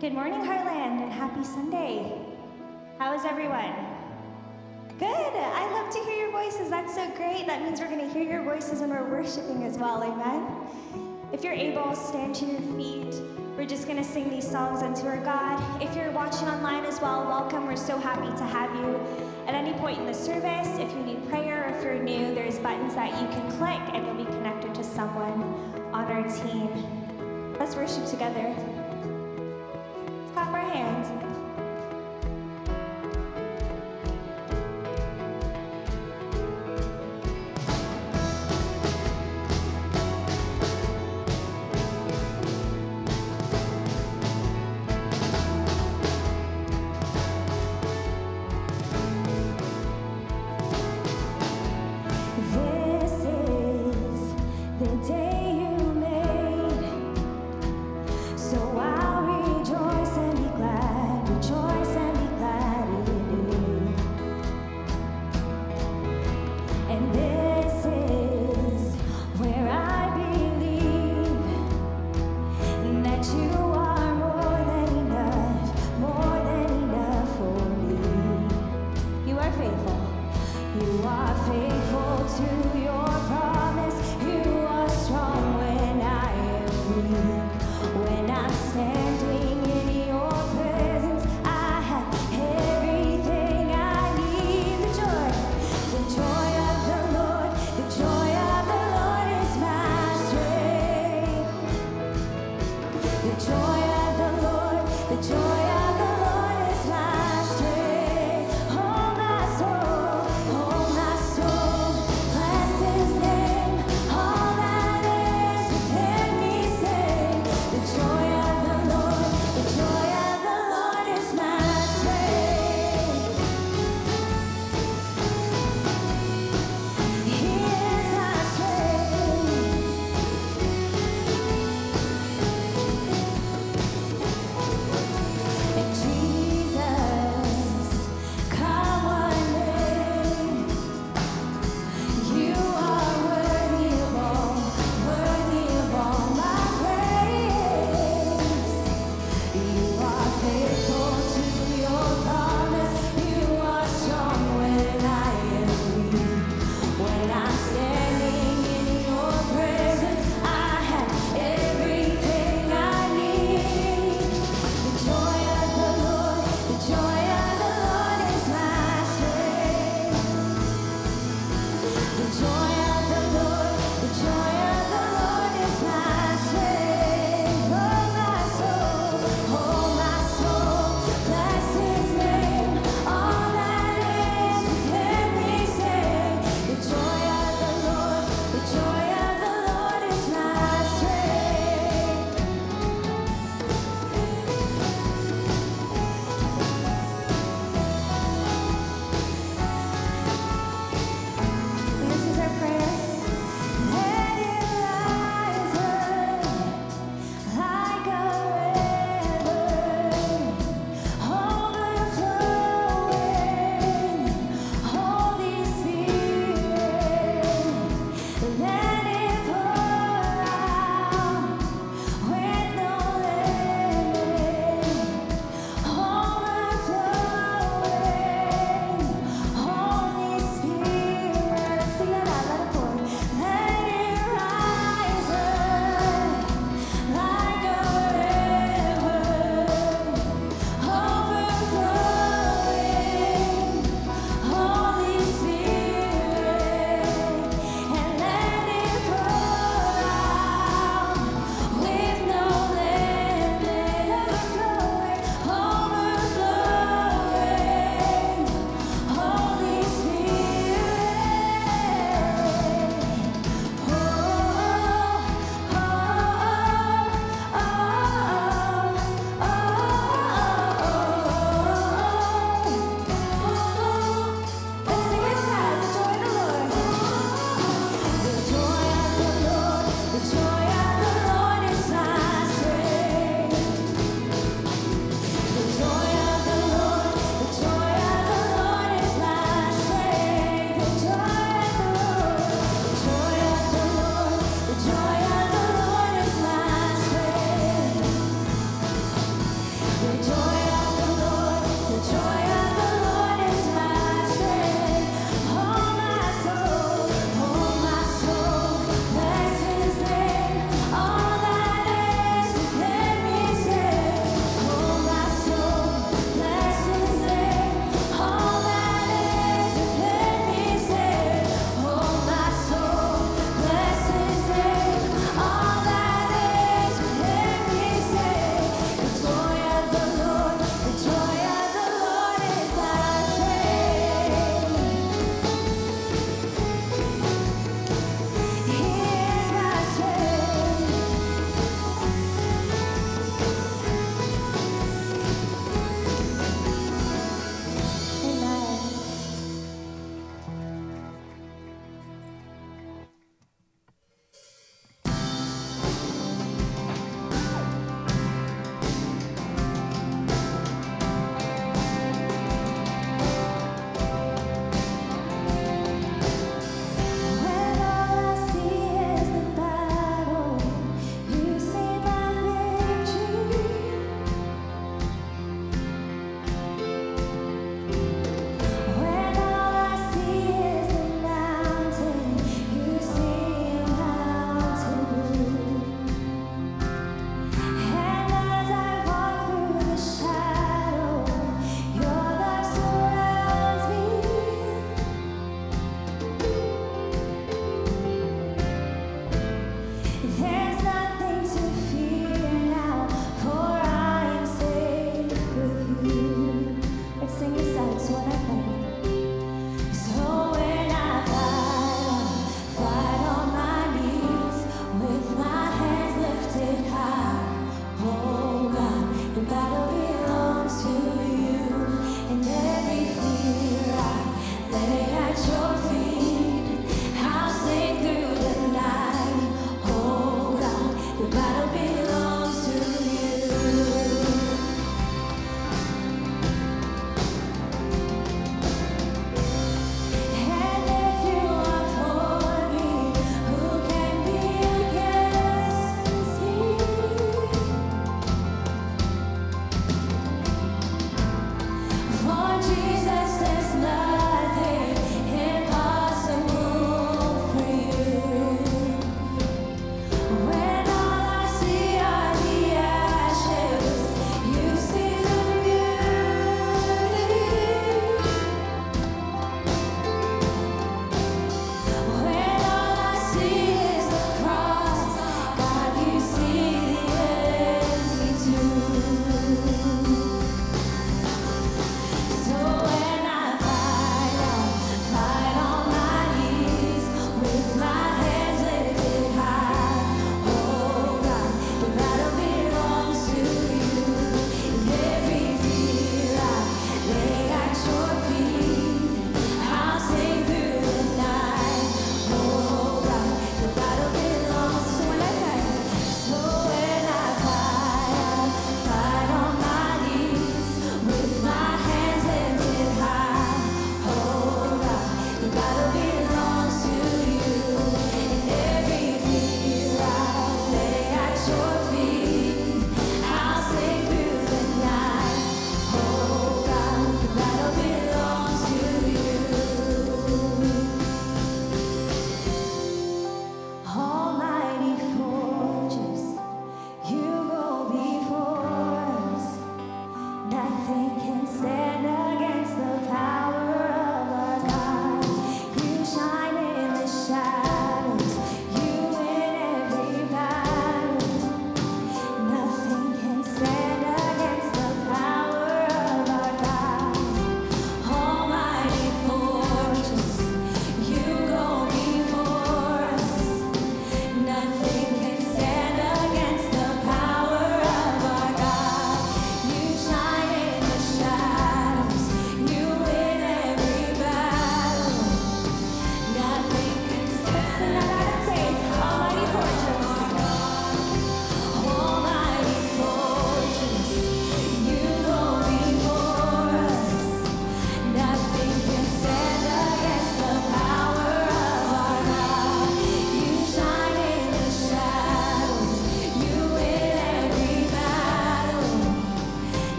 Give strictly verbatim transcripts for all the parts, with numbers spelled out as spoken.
Good morning, Heartland, and happy Sunday. How is everyone? Good. I love to hear your voices. That's so great. That means we're going to hear your voices when we're worshiping as well. Amen. If you're able, stand to your feet. We're just going to sing these songs unto our God. If you're watching online as well, welcome. We're so happy to have you. At any point in the service, if you need prayer or if you're new, there's buttons that you can click and you'll be connected to someone on our team. Let's worship together. Clap our hands. This is the day.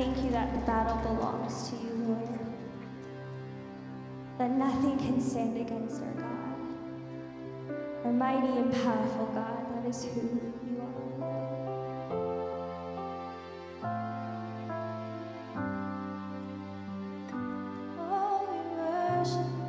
thank you that the battle belongs to you, Lord. That nothing can stand against our God. Our mighty and powerful God, that is who you are. Oh, we worship you.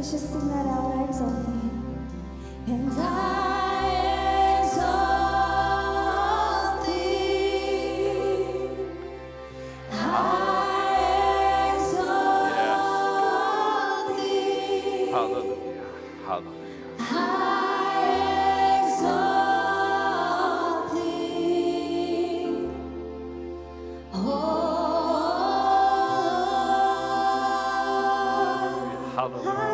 Let's just sing that out. I exalt thee. And I exalt thee. I exalt thee. Yes. Hallelujah. Hallelujah. I exalt thee. Oh, Lord. Hallelujah.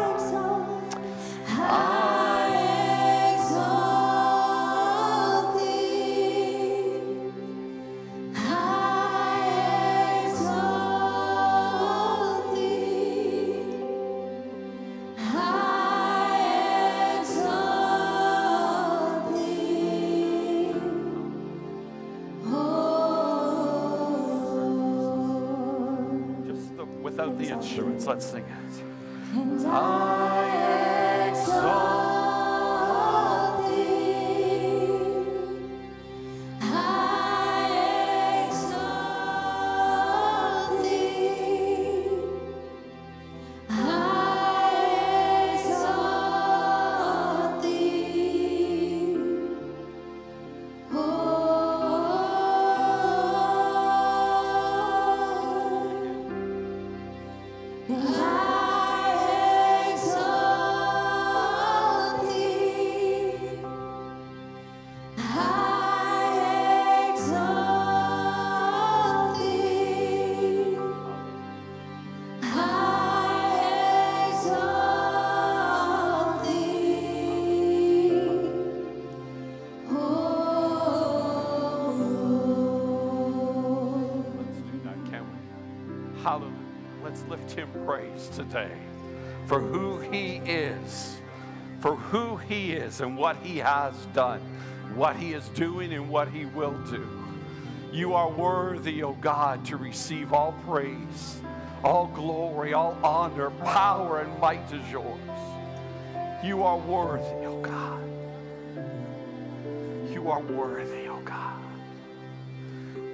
The instruments, let's sing it. And I exalt thee, I exalt thee, I exalt thee, oh Lord. Today for who he is, for who he is and what he has done, what he is doing and what he will do. You are worthy, O God, to receive all praise, all glory, all honor, power, and might is yours. You are worthy, O God. You are worthy, O God.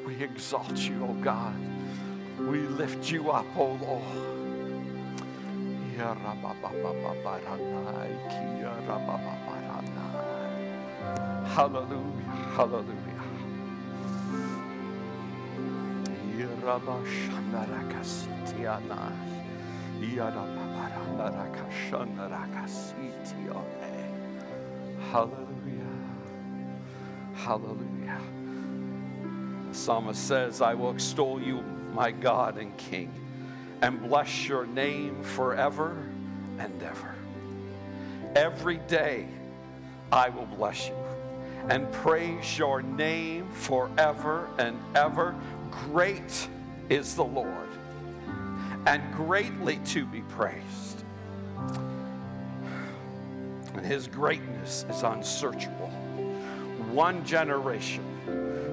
We exalt you, O God. We lift you up, O Lord. Hallelujah, hallelujah. Hallelujah, hallelujah. The psalmist says, I will extol you, my God and King, and bless your name forever and ever. Every day I will bless you and praise your name forever and ever. Great is the Lord and greatly to be praised. And his greatness is unsearchable. One generation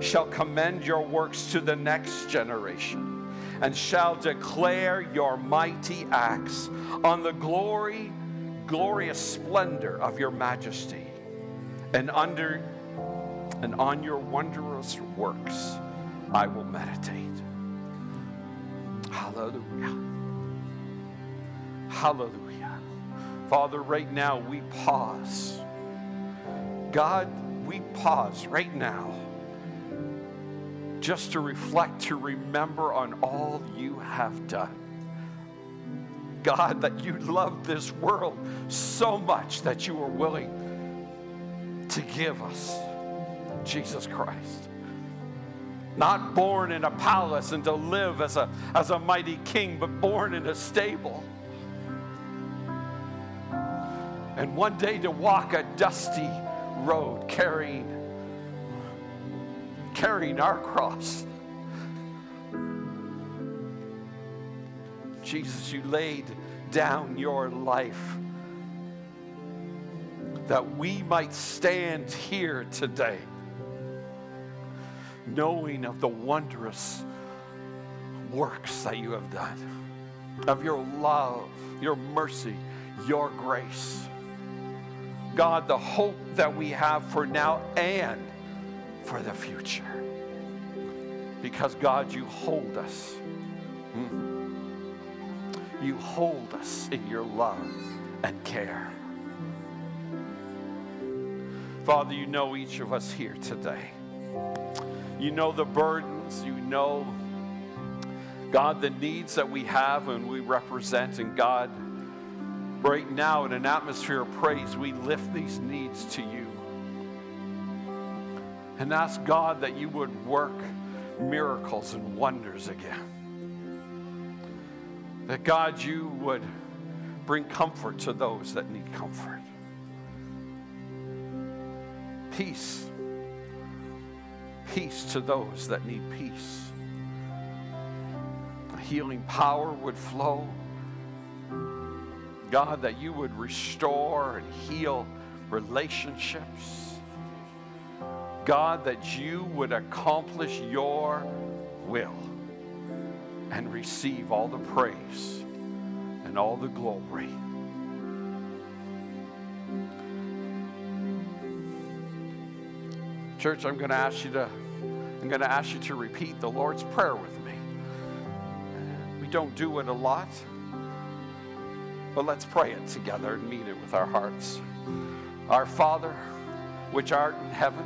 shall commend your works to the next generation, and shall declare your mighty acts on the glory, glorious splendor of your majesty, and under and on your wondrous works I will meditate. Hallelujah. Hallelujah. Father, right now we pause. God, we pause right now just to reflect, to remember on all you have done. God, that you love this world so much that you are willing to give us Jesus Christ. Not born in a palace and to live as a, as a mighty king, but born in a stable. And one day to walk a dusty road carrying carrying our cross. Jesus, you laid down your life that we might stand here today, knowing of the wondrous works that you have done, of your love, your mercy, your grace. God, the hope that we have for now and for the future, because God, you hold us, you hold us in your love and care. Father, you know each of us here today. You know the burdens. You know, God, the needs that we have and we represent. And God, right now in an atmosphere of praise, we lift these needs to you. And ask God that you would work miracles and wonders again. That God, you would bring comfort to those that need comfort. Peace. Peace to those that need peace. Healing power would flow. God, that you would restore and heal relationships. God, that you would accomplish your will and receive all the praise and all the glory. Church, I'm going to ask you to I'm going to ask you to repeat the Lord's Prayer with me. We don't do it a lot, but let's pray it together and mean it with our hearts. Our Father, which art in heaven,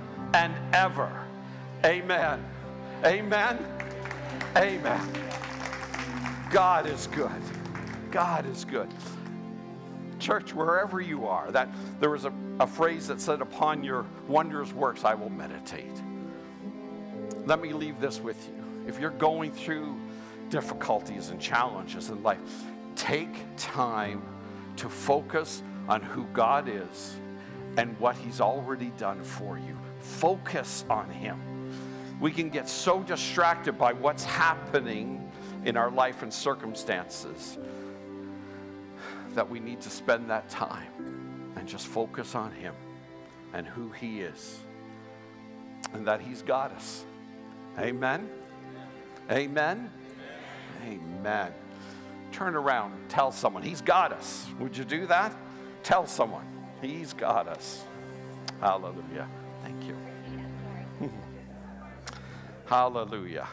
and ever. Amen. Amen. Amen. God is good. God is good. Church, wherever you are, that there was a, a phrase that said, upon your wondrous works I will meditate. Let me leave this with you. If you're going through difficulties and challenges in life, take time to focus on who God is and what he's already done for you. Focus on him. We can get so distracted by what's happening in our life and circumstances that we need to spend that time and just focus on him and who he is and that he's got us. Amen? Amen? Amen. Turn around and tell someone, he's got us. Would you do that? Tell someone, he's got us. Hallelujah. Thank you. Hallelujah.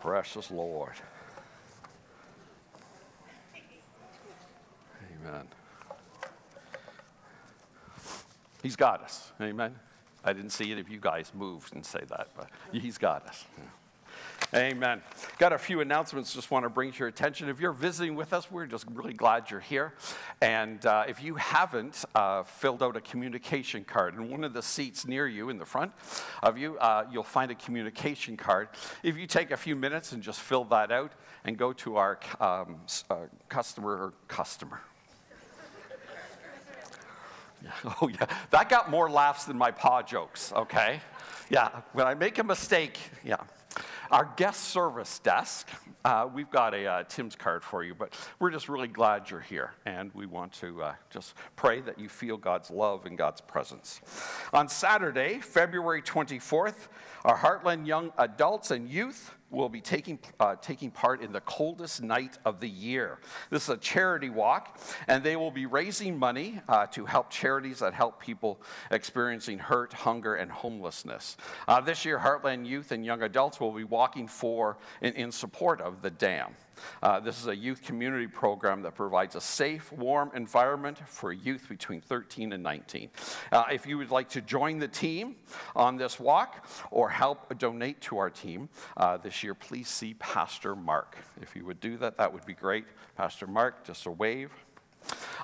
Precious Lord. Amen. He's got us. Amen. I didn't see it if you guys moved and say that, but he's got us. Yeah. Amen. Got a few announcements just want to bring to your attention. If you're visiting with us, we're just really glad you're here. And uh, if you haven't uh, filled out a communication card, in one of the seats near you in the front of you, uh, you'll find a communication card. If you take a few minutes and just fill that out and go to our um, uh, customer or customer. Oh, yeah. That got more laughs than my paw jokes, okay? Yeah, when I make a mistake, yeah. Our guest service desk, uh, we've got a uh, Tim's card for you, but we're just really glad you're here, and we want to uh, just pray that you feel God's love and God's presence. On Saturday, February twenty-fourth, our Heartland young adults and youth will be taking uh, taking part in the coldest night of the year. This is a charity walk, and they will be raising money uh, to help charities that help people experiencing hurt, hunger, and homelessness. Uh, this year, Heartland youth and young adults will be walking for and in support of the dam. Uh, this is a youth community program that provides a safe, warm environment for youth between thirteen and nineteen. Uh, if you would like to join the team on this walk or help donate to our team uh, this year, please see Pastor Mark. If you would do that, that would be great. Pastor Mark, just a wave.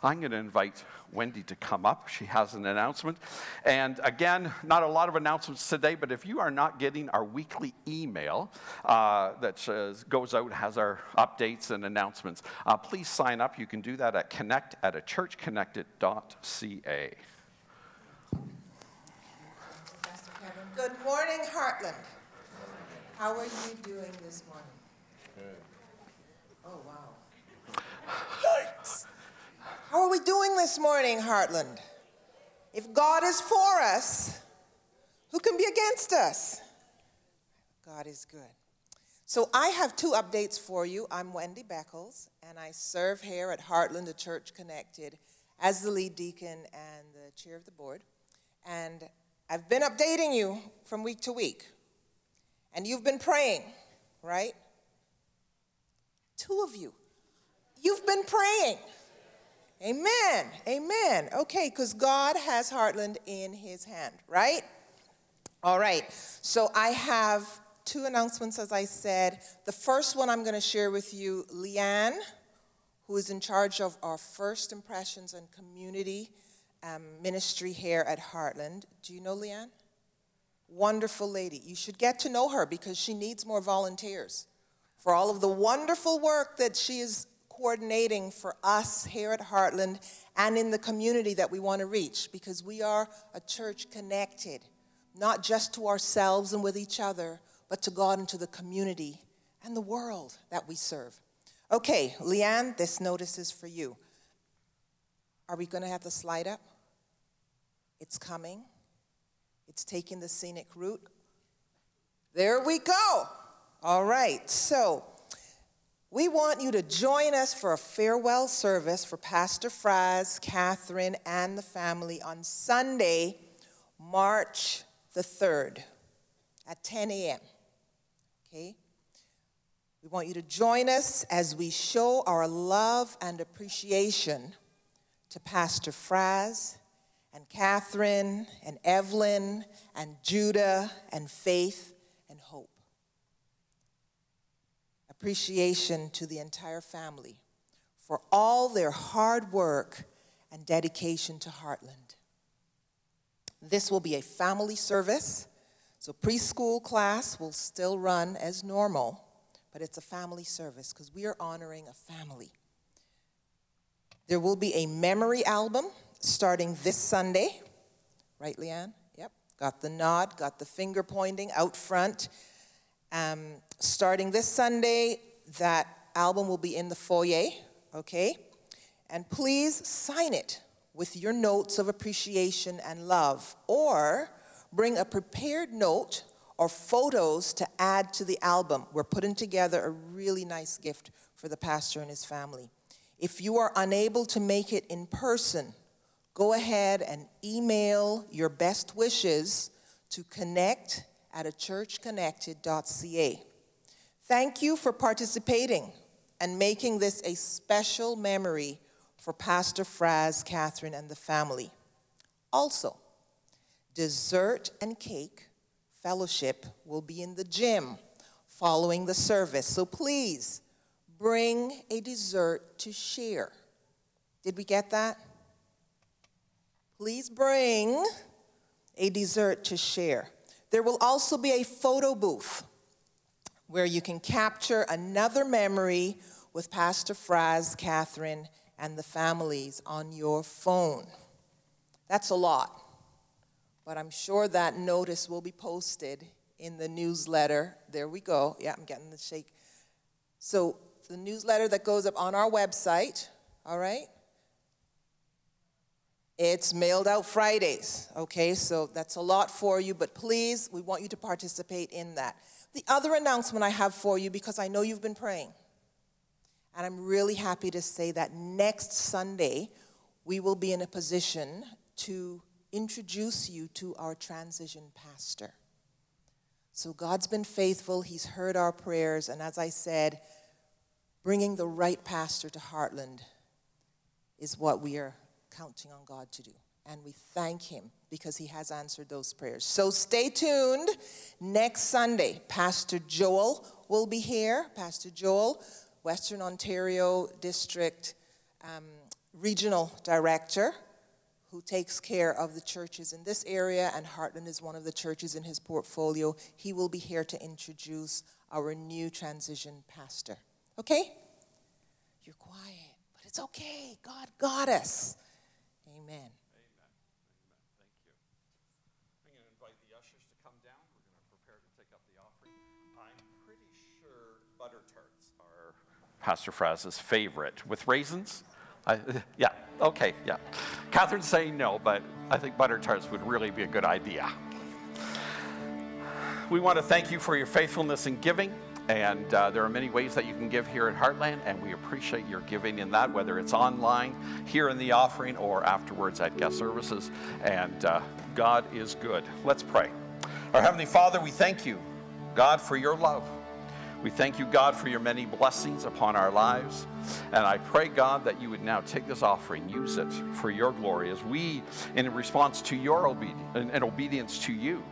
I'm going to invite Wendy to come up. She has an announcement. And again, not a lot of announcements today, but if you are not getting our weekly email uh, that says, goes out, has our updates and announcements, uh, please sign up. You can do that at connect at a church connected dot c a. Pastor Kevin. Good morning, Heartland. How are you doing this morning? Good. Oh, wow. this morning, Heartland? If God is for us, who can be against us? God is good. So I have two updates for you. I'm Wendy Beckles, and I serve here at Heartland, the Church Connected, as the lead deacon and the chair of the board. And I've been updating you from week to week. And you've been praying, right? Two of you. You've been praying. Amen. Amen. Okay, because God has Heartland in his hand, right? All right. So I have two announcements, as I said. The first one I'm going to share with you, Leanne, who is in charge of our First Impressions and Community um, Ministry here at Heartland. Do you know Leanne? Wonderful lady. You should get to know her because she needs more volunteers for all of the wonderful work that she is coordinating for us here at Heartland and in the community that we want to reach, because we are a church connected, not just to ourselves and with each other, but to God and to the community and the world that we serve. Okay, Leanne, this notice is for you. Are we going to have the slide up? It's coming. It's taking the scenic route. There we go. All right, so we want you to join us for a farewell service for Pastor Fraz, Catherine, and the family on Sunday, March the third at ten a.m., okay? We want you to join us as we show our love and appreciation to Pastor Fraz and Catherine and Evelyn and Judah and Faith and Hope. Appreciation to the entire family for all their hard work and dedication to Heartland. This will be a family service, so preschool class will still run as normal, but it's a family service because we are honoring a family. There will be a memory album starting this Sunday. Right, Leanne? Yep. Got the nod, got the finger pointing out front. Um, starting this Sunday, that album will be in the foyer, okay? And please sign it with your notes of appreciation and love, or bring a prepared note or photos to add to the album. We're putting together a really nice gift for the pastor and his family. If you are unable to make it in person, go ahead and email your best wishes to connect at a church connected dot c a. Thank you for participating and making this a special memory for Pastor Fraz, Catherine, and the family. Also, dessert and cake fellowship will be in the gym following the service. So please bring a dessert to share. Did we get that? Please bring a dessert to share. There will also be a photo booth where you can capture another memory with Pastor Fraz, Catherine, and the families on your phone. That's a lot, but I'm sure that notice will be posted in the newsletter. There we go. Yeah, I'm getting the shake. So the newsletter that goes up on our website, all right? It's mailed out Fridays, okay? So that's a lot for you, but please, we want you to participate in that. The other announcement I have for you, because I know you've been praying, and I'm really happy to say that next Sunday, we will be in a position to introduce you to our transition pastor. So God's been faithful. He's heard our prayers. And as I said, bringing the right pastor to Heartland is what we are counting on God to do. And we thank him because he has answered those prayers. So stay tuned. Next Sunday, Pastor Joel will be here. Pastor Joel, Western Ontario District um, Regional Director, who takes care of the churches in this area, and Heartland is one of the churches in his portfolio. He will be here to introduce our new transition pastor. Okay? You're quiet, but it's okay. God got us. Amen. Amen. Amen. Thank you. I'm going to invite the ushers to come down. We're going to prepare to take up the offering. I'm pretty sure butter tarts are Pastor Fraz's favorite, with raisins, I, yeah, okay, yeah. Catherine's saying no, but I think butter tarts would really be a good idea. We want to thank you for your faithfulness in giving, and uh, there are many ways that you can give here at Heartland, and we appreciate your giving in that, whether it's online, here in the offering, or afterwards at guest services, and uh, God is good. Let's pray. Our Heavenly Father, we thank you, God, for your love. We thank you, God, for your many blessings upon our lives, and I pray, God, that you would now take this offering, use it for your glory, as we, in response to your obedience and obedience to you,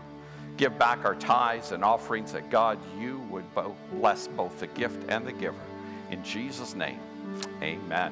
give back our tithes and offerings, that God, you would both bless both the gift and the giver. In Jesus' name, amen.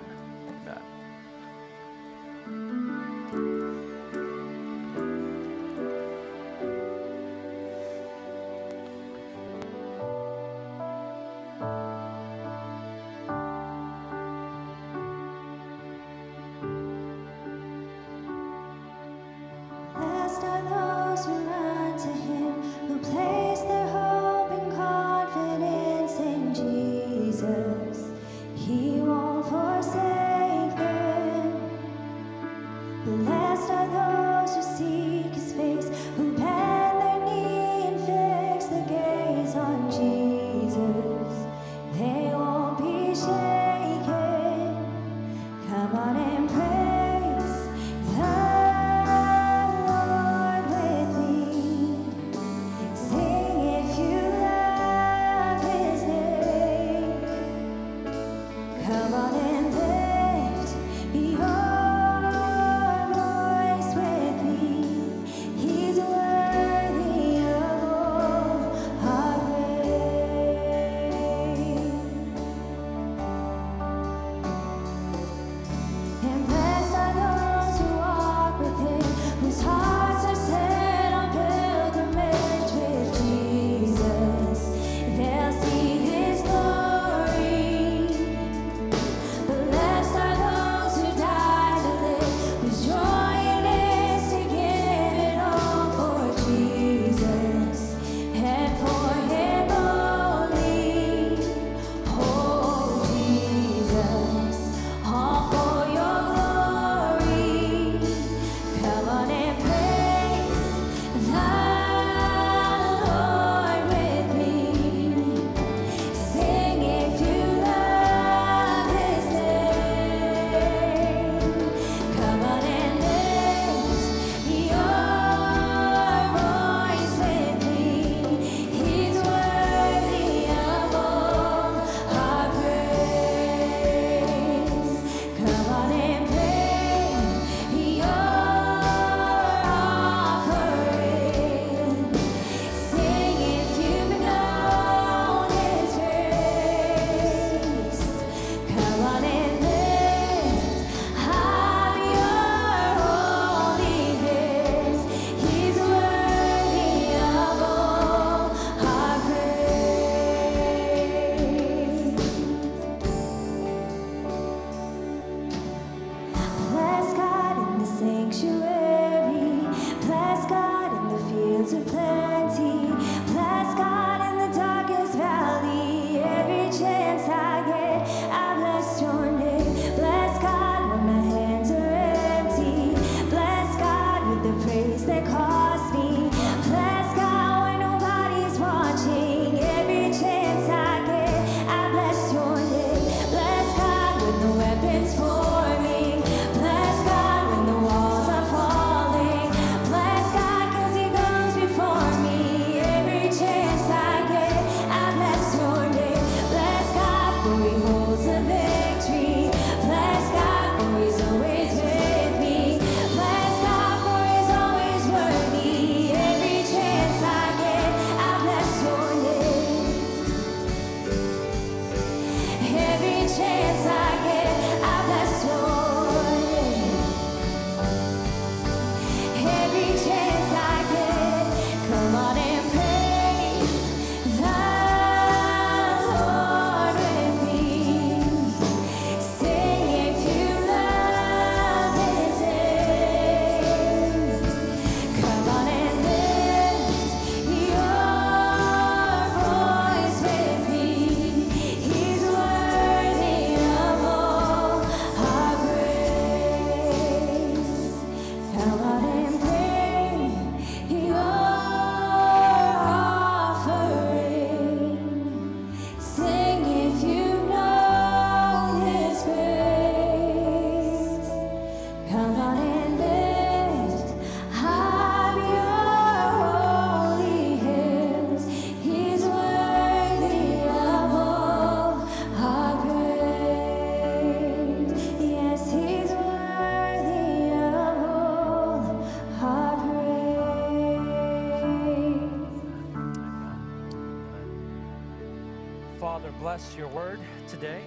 bless your word today.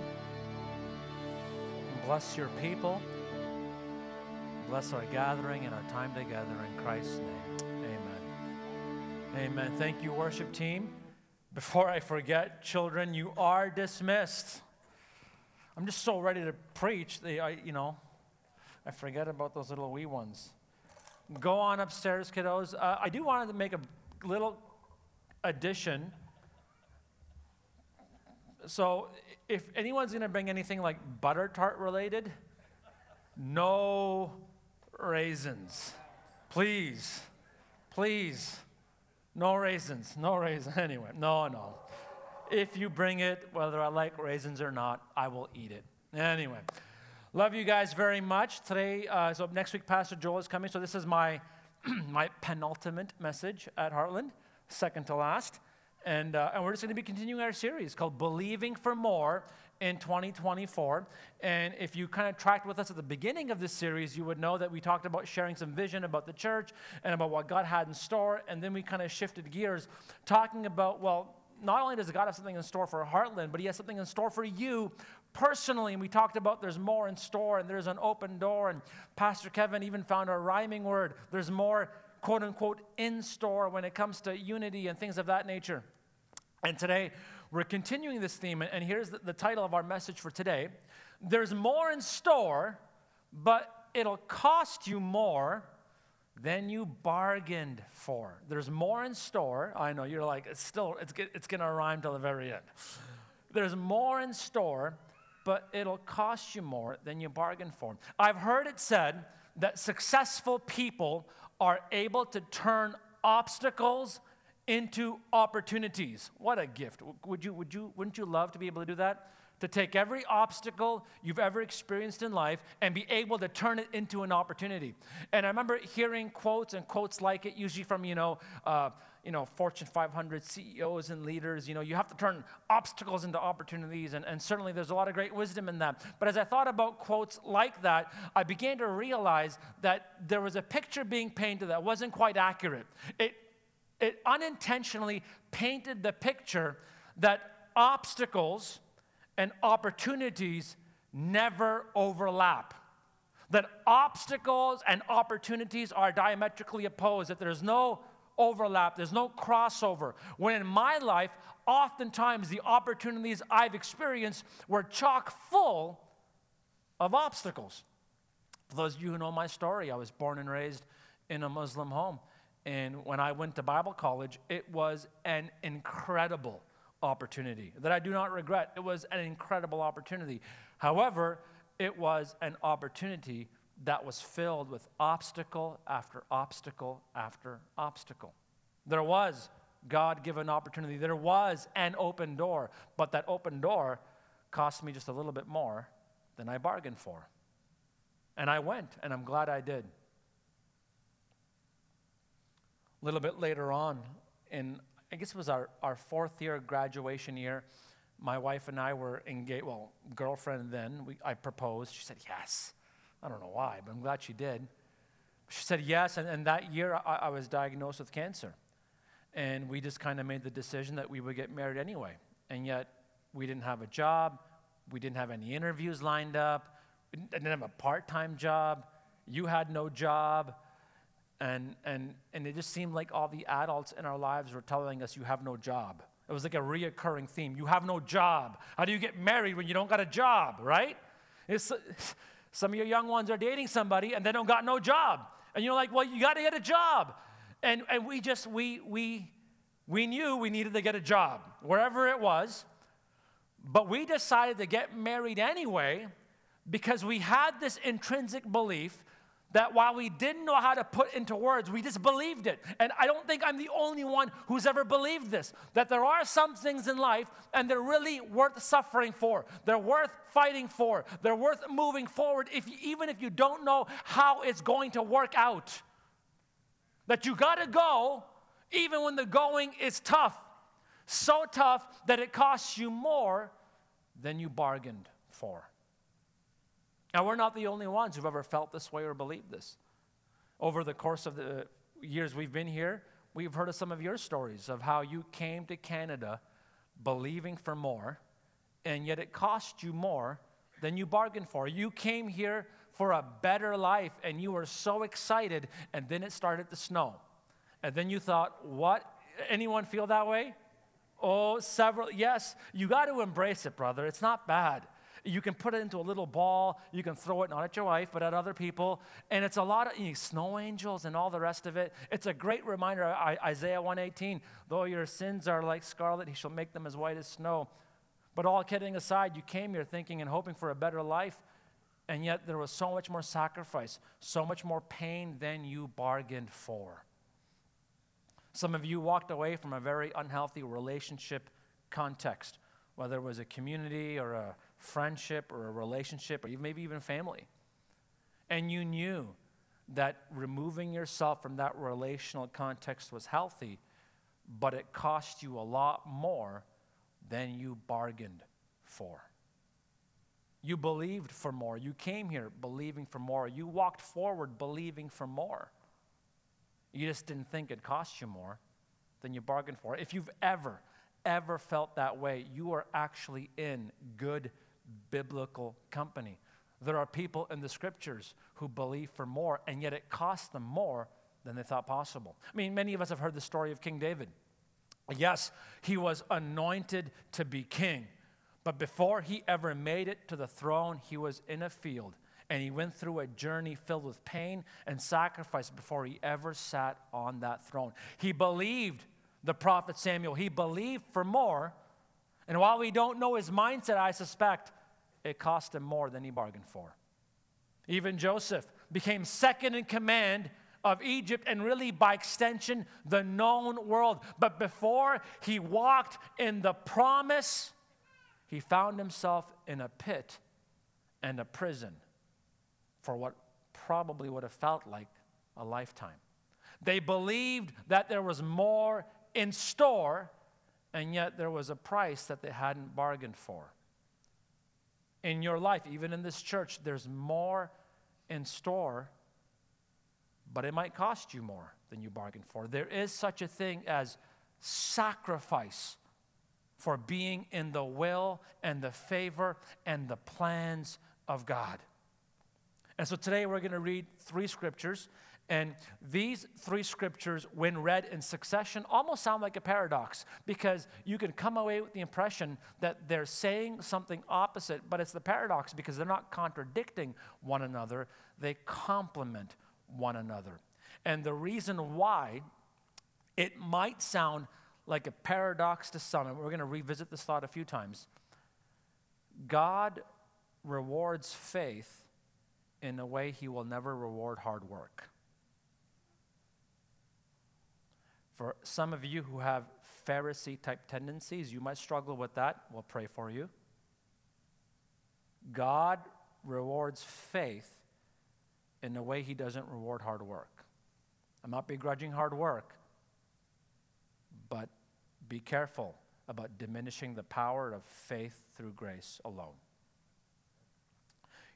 Bless your people. Bless our gathering and our time together in Christ's name. Amen. Amen. Thank you, worship team. Before I forget, children, you are dismissed. I'm just so ready to preach. They, I, you know, I forget about those little wee ones. Go on upstairs, kiddos. Uh, I do want to make a little addition. So if anyone's going to bring anything like butter tart related, no raisins. Please, please, no raisins, no raisins. Anyway, no, no. If you bring it, whether I like raisins or not, I will eat it. Anyway, love you guys very much. Today, uh, so next week, Pastor Joel is coming. So this is my my penultimate message at Heartland, second to last. And, uh, and we're just going to be continuing our series called Believing for More in twenty twenty-four. And if you kind of tracked with us at the beginning of this series, you would know that we talked about sharing some vision about the church and about what God had in store. And then we kind of shifted gears talking about, well, not only does God have something in store for Heartland, but he has something in store for you personally. And we talked about there's more in store and there's an open door. And Pastor Kevin even found our rhyming word. There's more, quote unquote, in store when it comes to unity and things of that nature. And today, we're continuing this theme, and here's the, the title of our message for today. There's more in store, but it'll cost you more than you bargained for. There's more in store. I know, you're like, it's still, it's, it's going to rhyme till the very end. There's more in store, but it'll cost you more than you bargained for. I've heard it said that successful people are able to turn obstacles into opportunities. What a gift. Would you, would you, wouldn't you love to be able to do that? To take every obstacle you've ever experienced in life and be able to turn it into an opportunity. And I remember hearing quotes and quotes like it, usually from, you know, uh, you know, Fortune five hundred C E Os and leaders. You know, you have to turn obstacles into opportunities, and, and certainly there's a lot of great wisdom in that. But as I thought about quotes like that, I began to realize that there was a picture being painted that wasn't quite accurate. It It unintentionally painted the picture that obstacles and opportunities never overlap, that obstacles and opportunities are diametrically opposed, that there's no overlap, there's no crossover. When in my life, oftentimes the opportunities I've experienced were chock full of obstacles. For those of you who know my story, I was born and raised in a Muslim home. And when I went to Bible college, it was an incredible opportunity that I do not regret. It was an incredible opportunity. However, it was an opportunity that was filled with obstacle after obstacle after obstacle. There was God-given opportunity. There was an open door, but that open door cost me just a little bit more than I bargained for. And I went, and I'm glad I did. A little bit later on, in I guess it was our, our fourth year graduation year, my wife and I were engaged, well, girlfriend then, we, I proposed. She said yes. I don't know why, but I'm glad she did. She said yes, and, and that year I, I was diagnosed with cancer. And we just kind of made the decision that we would get married anyway. And yet we didn't have a job. We didn't have any interviews lined up. I didn't have a part-time job. You had no job. And and and it just seemed like all the adults in our lives were telling us, you have no job. It was like a reoccurring theme. You have no job. How do you get married when you don't got a job, right? It's, some of your young ones are dating somebody, and they don't got no job. And you're like, well, you got to get a job. And and we just, we we we knew we needed to get a job, wherever it was. But we decided to get married anyway because we had this intrinsic belief that while we didn't know how to put into words, we just believed it. And I don't think I'm the only one who's ever believed this, that there are some things in life and they're really worth suffering for. They're worth fighting for. They're worth moving forward, if you, even if you don't know how it's going to work out. That you gotta go even when the going is tough. So tough that it costs you more than you bargained for. Now, we're not the only ones who've ever felt this way or believed this. Over the course of the years we've been here, we've heard of some of your stories of how you came to Canada believing for more, and yet it cost you more than you bargained for. You came here for a better life, and you were so excited, and then it started to snow. And then you thought, what? Anyone feel that way? Oh, several. Yes, you got to embrace it, brother. It's not bad. You can put it into a little ball. You can throw it, not at your wife, but at other people. And it's a lot of you know, snow angels and all the rest of it. It's a great reminder, I, Isaiah one eighteen, though your sins are like scarlet, he shall make them as white as snow. But all kidding aside, you came here thinking and hoping for a better life, and yet there was so much more sacrifice, so much more pain than you bargained for. Some of you walked away from a very unhealthy relationship context, whether it was a community or a friendship or a relationship or even maybe even family. And you knew that removing yourself from that relational context was healthy, but it cost you a lot more than you bargained for. You believed for more. You came here believing for more. You walked forward believing for more. You just didn't think it cost you more than you bargained for. If you've ever, ever felt that way, you are actually in good biblical company. There are people in the scriptures who believe for more, and yet it cost them more than they thought possible. I mean, many of us have heard the story of King David. Yes, he was anointed to be king. But before he ever made it to the throne, he was in a field, and he went through a journey filled with pain and sacrifice before he ever sat on that throne. He believed the prophet Samuel. He believed for more, and while we don't know his mindset, I suspect it cost him more than he bargained for. Even Joseph became second in command of Egypt and really by extension the known world. But before he walked in the promise, he found himself in a pit and a prison for what probably would have felt like a lifetime. They believed that there was more in store, and yet there was a price that they hadn't bargained for. In your life, even in this church, there's more in store, but it might cost you more than you bargained for. There is such a thing as sacrifice for being in the will and the favor and the plans of God. And so today we're going to read three scriptures, and these three scriptures, when read in succession, almost sound like a paradox, because you can come away with the impression that they're saying something opposite, but it's the paradox because they're not contradicting one another, they complement one another. And the reason why it might sound like a paradox to some, and we're going to revisit this thought a few times. God rewards faith in a way he will never reward hard work. For some of you who have Pharisee-type tendencies, you might struggle with that. We'll pray for you. God rewards faith in a way he doesn't reward hard work. I'm not begrudging hard work, but be careful about diminishing the power of faith through grace alone.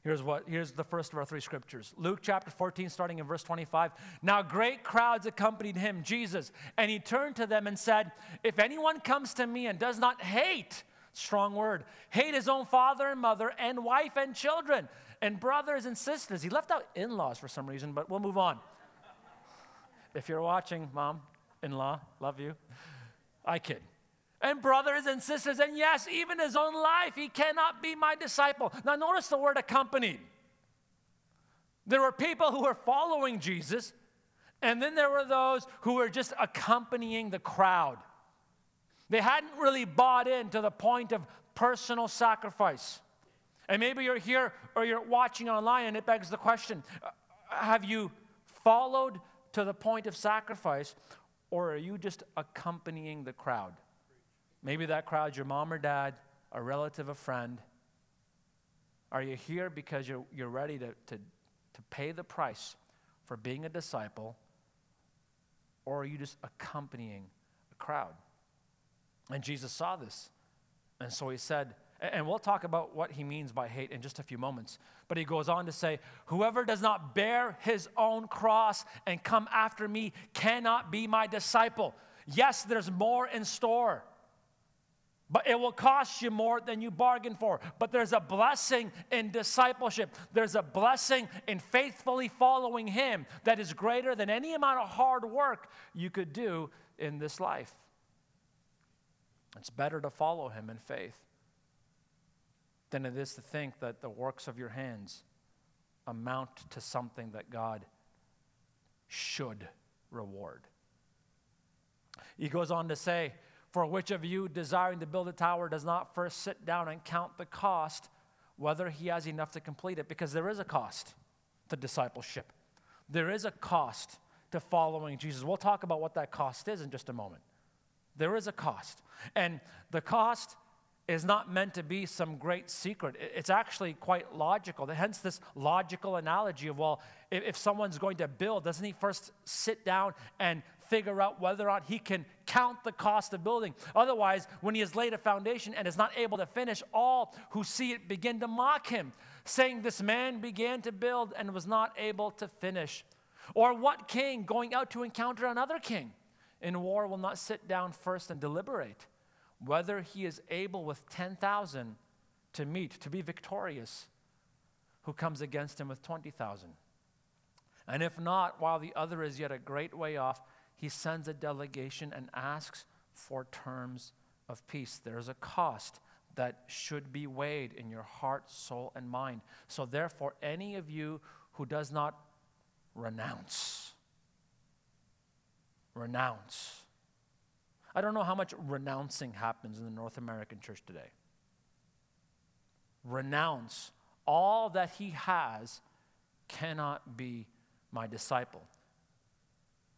Here's what. Here's the first of our three scriptures. Luke chapter fourteen, starting in verse twenty-five. Now great crowds accompanied him, Jesus, and he turned to them and said, if anyone comes to me and does not hate, strong word, hate his own father and mother and wife and children and brothers and sisters. He left out in-laws for some reason, but we'll move on. If you're watching, Mom, in-law, love you. I kid. And brothers and sisters, and yes, even his own life, he cannot be my disciple. Now notice the word accompanied. There were people who were following Jesus, and then there were those who were just accompanying the crowd. They hadn't really bought in to the point of personal sacrifice. And maybe you're here or you're watching online, and it begs the question, have you followed to the point of sacrifice? Or are you just accompanying the crowd? Maybe that crowd's your mom or dad, a relative, a friend. Are you here because you're you're ready to, to, to pay the price for being a disciple? Or are you just accompanying a crowd? And Jesus saw this. And so he said, and we'll talk about what he means by hate in just a few moments. But he goes on to say, whoever does not bear his own cross and come after me cannot be my disciple. Yes, there's more in store. But it will cost you more than you bargained for. But there's a blessing in discipleship. There's a blessing in faithfully following Him that is greater than any amount of hard work you could do in this life. It's better to follow Him in faith than it is to think that the works of your hands amount to something that God should reward. He goes on to say, "For which of you, desiring to build a tower, does not first sit down and count the cost, whether he has enough to complete it?" Because there is a cost to discipleship. There is a cost to following Jesus. We'll talk about what that cost is in just a moment. There is a cost. And the cost is not meant to be some great secret. It's actually quite logical. Hence this logical analogy of, well, if someone's going to build, doesn't he first sit down and figure out whether or not he can count the cost of building? Otherwise, when he has laid a foundation and is not able to finish, all who see it begin to mock him, saying, "This man began to build and was not able to finish." Or what king going out to encounter another king in war will not sit down first and deliberate whether he is able with ten thousand to meet, to be victorious, who comes against him with twenty thousand? And if not, while the other is yet a great way off, he sends a delegation and asks for terms of peace. There is a cost that should be weighed in your heart, soul, and mind. So therefore, any of you who does not renounce, renounce, I don't know how much renouncing happens in the North American church today. Renounce all that he has cannot be my disciple.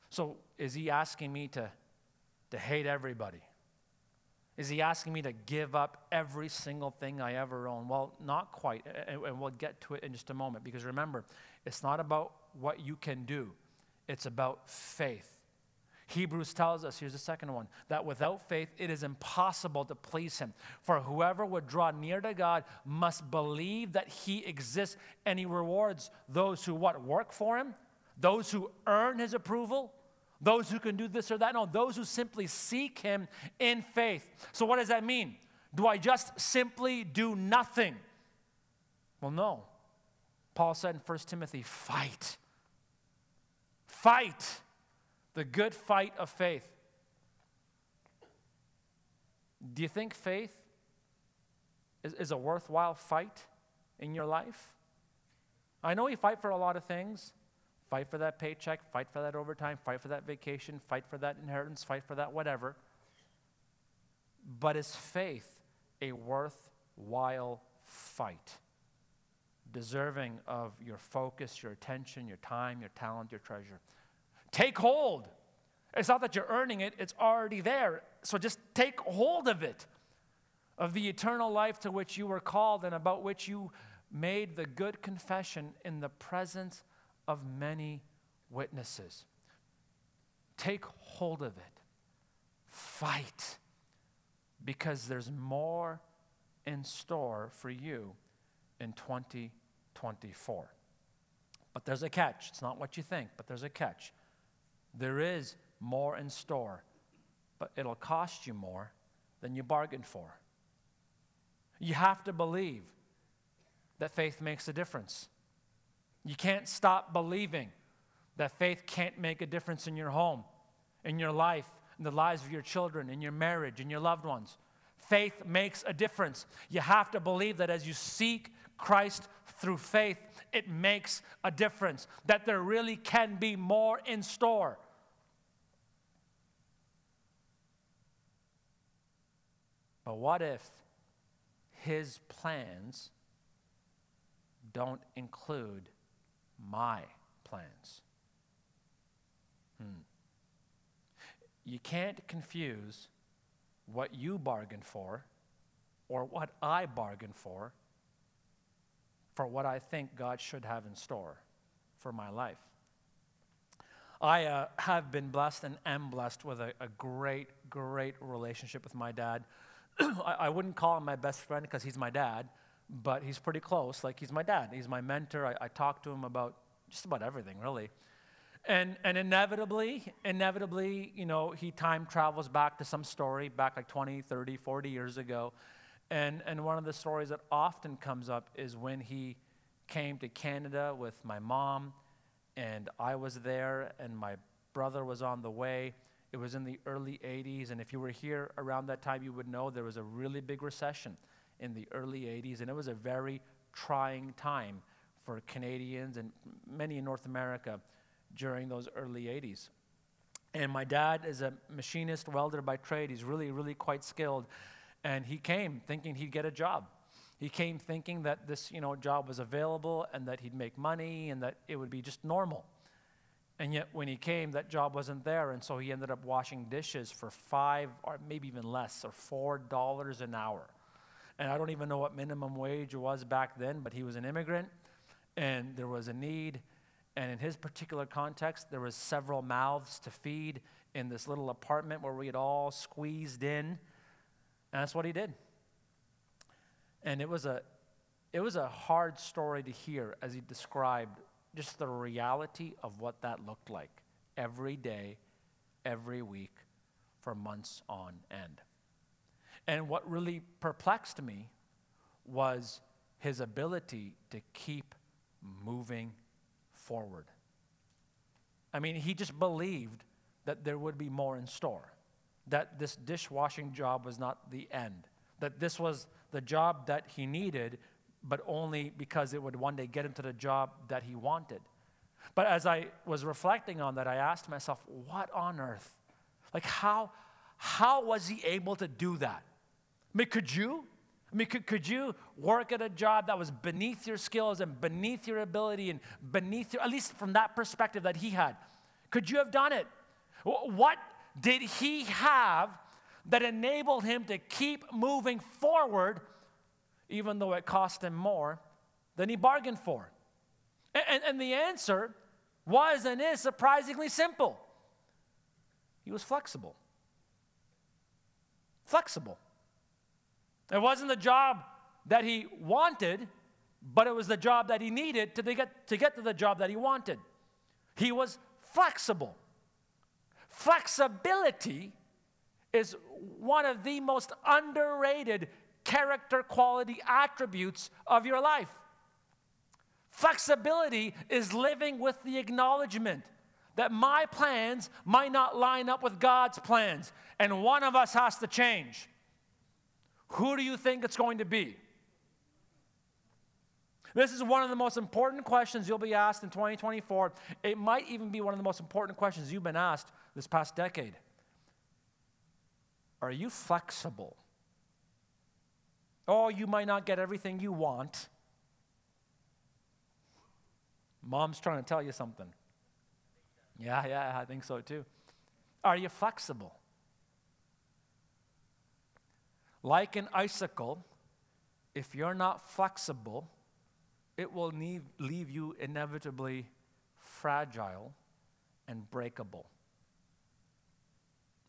So is he asking me to, to hate everybody? Is he asking me to give up every single thing I ever own? Well, not quite, and, and we'll get to it in just a moment. Because remember, it's not about what you can do. It's about faith. Hebrews tells us, here's the second one, that without faith it is impossible to please Him. For whoever would draw near to God must believe that He exists, and He rewards those who what? Work for Him? Those who earn His approval? Those who can do this or that? No, those who simply seek Him in faith. So what does that mean? Do I just simply do nothing? Well, no. Paul said in First Timothy, fight. Fight. The good fight of faith. Do you think faith is, is a worthwhile fight in your life? I know you fight for a lot of things. Fight for that paycheck, fight for that overtime, fight for that vacation, fight for that inheritance, fight for that whatever. But is faith a worthwhile fight? Deserving of your focus, your attention, your time, your talent, your treasure. Take hold. It's not that you're earning it, it's already there. So just take hold of it, of the eternal life to which you were called and about which you made the good confession in the presence of many witnesses. Take hold of it. Fight, because there's more in store for you in twenty twenty-four. But there's a catch. It's not what you think, but there's a catch. There is more in store, but it'll cost you more than you bargained for. You have to believe that faith makes a difference. You can't stop believing that faith can't make a difference in your home, in your life, in the lives of your children, in your marriage, in your loved ones. Faith makes a difference. You have to believe that as you seek Christ through faith, it makes a difference, that there really can be more in store. But what if His plans don't include my plans? Hmm. You can't confuse what you bargained for or what I bargained for for what I think God should have in store for my life. I uh, have been blessed and am blessed with a, a great, great relationship with my dad. I, I wouldn't call him my best friend because he's my dad, but he's pretty close, like he's my dad. He's my mentor. I, I talk to him about just about everything, really. And and inevitably, inevitably, you know, he time travels back to some story back like twenty, thirty, forty years ago. And and one of the stories that often comes up is when he came to Canada with my mom, and I was there, and my brother was on the way. It was in the early eighties, and if you were here around that time, you would know there was a really big recession in the early eighties, and it was a very trying time for Canadians and many in North America during those early eighties. And my dad is a machinist, welder by trade. He's really, really quite skilled, and he came thinking he'd get a job. He came thinking that this, you know, job was available and that he'd make money and that it would be just normal. And yet when he came, that job wasn't there, and so he ended up washing dishes for five or maybe even less, or four dollars an hour. And I don't even know what minimum wage was back then, but he was an immigrant, and there was a need, and in his particular context, there was several mouths to feed in this little apartment where we had all squeezed in, and that's what he did. And it was a, it was a hard story to hear as he described just the reality of what that looked like every day, every week, for months on end. And what really perplexed me was his ability to keep moving forward. I mean, he just believed that there would be more in store, that this dishwashing job was not the end, that this was the job that he needed, but only because it would one day get him to the job that he wanted. But as I was reflecting on that, I asked myself, what on earth? Like, how how was he able to do that? I mean, could you? I mean, could, could you work at a job that was beneath your skills and beneath your ability and beneath your, at least from that perspective that he had? Could you have done it? What did he have that enabled him to keep moving forward, even though it cost him more than he bargained for? And, and, and the answer was and is surprisingly simple. He was flexible. Flexible. It wasn't the job that he wanted, but it was the job that he needed to get to, get to the job that he wanted. He was flexible. Flexibility is one of the most underrated character quality attributes of your life. Flexibility is living with the acknowledgement that my plans might not line up with God's plans, and one of us has to change. Who do you think it's going to be? This is one of the most important questions you'll be asked in twenty twenty-four. It might even be one of the most important questions you've been asked this past decade. Are you flexible? Oh, you might not get everything you want. Mom's trying to tell you something. Yeah, yeah, I think so too. Are you flexible? Like an icicle, if you're not flexible, it will leave, leave you inevitably fragile and breakable.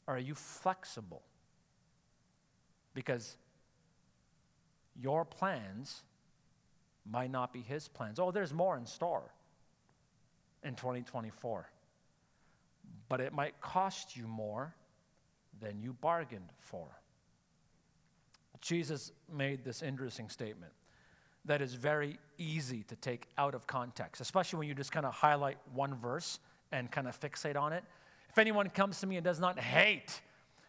Are you flexible? Because your plans might not be his plans. Oh, there's more in store in twenty twenty-four. But it might cost you more than you bargained for. Jesus made this interesting statement that is very easy to take out of context, especially when you just kind of highlight one verse and kind of fixate on it. If anyone comes to me and does not hate,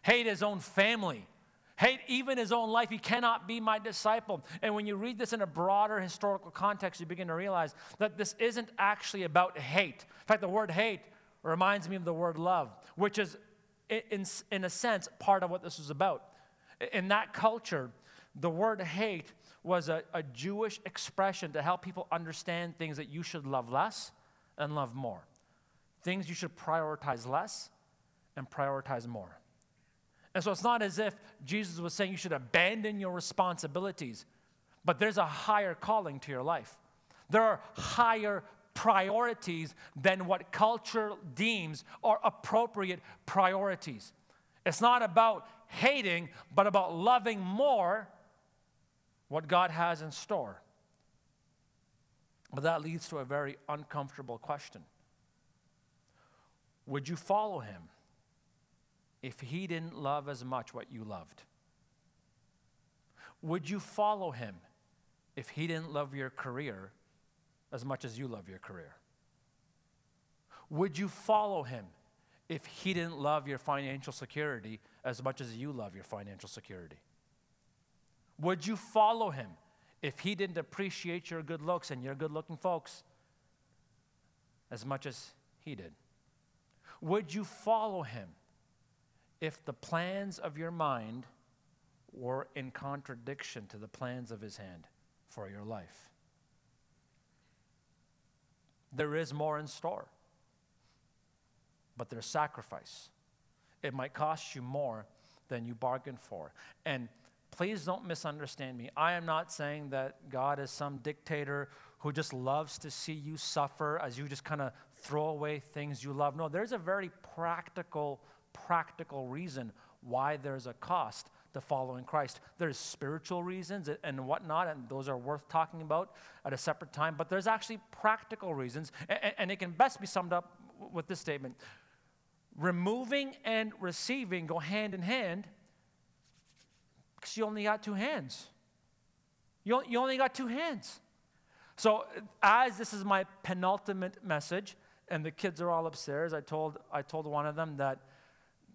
hate his own family, hate even his own life, he cannot be my disciple. And when you read this in a broader historical context, you begin to realize that this isn't actually about hate. In fact, the word hate reminds me of the word love, which is, in, in a sense, part of what this was about. In that culture, the word hate was a, a Jewish expression to help people understand things that you should love less and love more, things you should prioritize less and prioritize more. And so it's not as if Jesus was saying you should abandon your responsibilities, but there's a higher calling to your life. There are higher priorities than what culture deems are appropriate priorities. It's not about hating, but about loving more what God has in store. But that leads to a very uncomfortable question. Would you follow him if he didn't love as much what you loved? Would you follow him if he didn't love your career as much as you love your career? Would you follow him if he didn't love your financial security as much as you love your financial security? Would you follow him if he didn't appreciate your good looks and your good-looking folks as much as he did? Would you follow him if the plans of your mind were in contradiction to the plans of his hand for your life? There is more in store, but there's sacrifice. It might cost you more than you bargained for. And please don't misunderstand me. I am not saying that God is some dictator who just loves to see you suffer as you just kind of throw away things you love. No, there's a very practical, practical reason why there's a cost to following Christ. There's spiritual reasons and whatnot, and those are worth talking about at a separate time, but there's actually practical reasons, and it can best be summed up with this statement. Removing and receiving go hand in hand because you only got two hands. You, you only got two hands. So as this is my penultimate message, and the kids are all upstairs, I told I told one of them that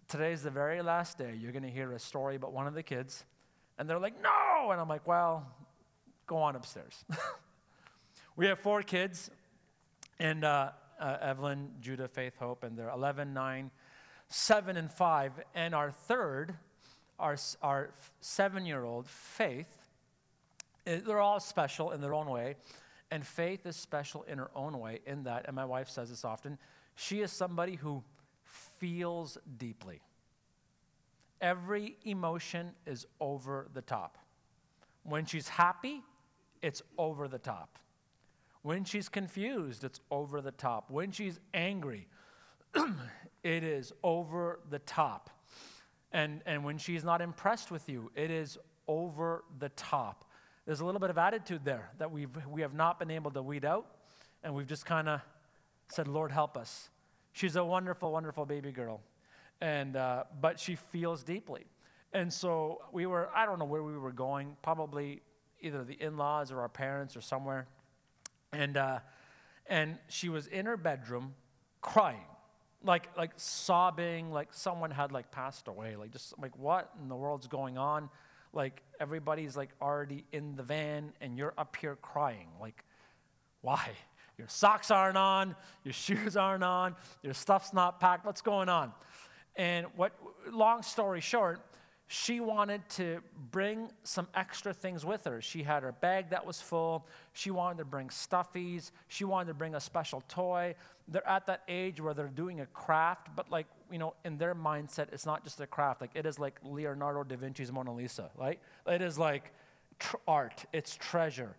today's the very last day. You're going to hear a story about one of the kids. And they're like, no! And I'm like, well, go on upstairs. We have four kids, and uh, Uh, Evelyn, Judah, Faith, Hope, and they're eleven, nine, seven, and five. And our third, our our seven-year-old, Faith, they're all special in their own way. And Faith is special in her own way in that, and my wife says this often, she is somebody who feels deeply. Every emotion is over the top. When she's happy, it's over the top. When she's confused, it's over the top. When she's angry, it is over the top. And and when she's not impressed with you, it is over the top. There's a little bit of attitude there that we've, we have not been able to weed out, and we've just kind of said, Lord, help us. She's a wonderful, wonderful baby girl, and uh, but she feels deeply. And so we were, I don't know where we were going, probably either the in-laws or our parents or somewhere. And uh, and she was in her bedroom crying, like like sobbing, like someone had like passed away, like just like what in the world's going on? Like everybody's like already in the van and you're up here crying. Like why? Your socks aren't on, your shoes aren't on, your stuff's not packed. What's going on? And what? Long story short, she wanted to bring some extra things with her. She had her bag that was full. She wanted to bring stuffies. She wanted to bring a special toy. They're at that age where they're doing a craft, but like, you know, in their mindset, it's not just a craft. Like it is like Leonardo da Vinci's Mona Lisa, right? It is like tr- art, it's treasure.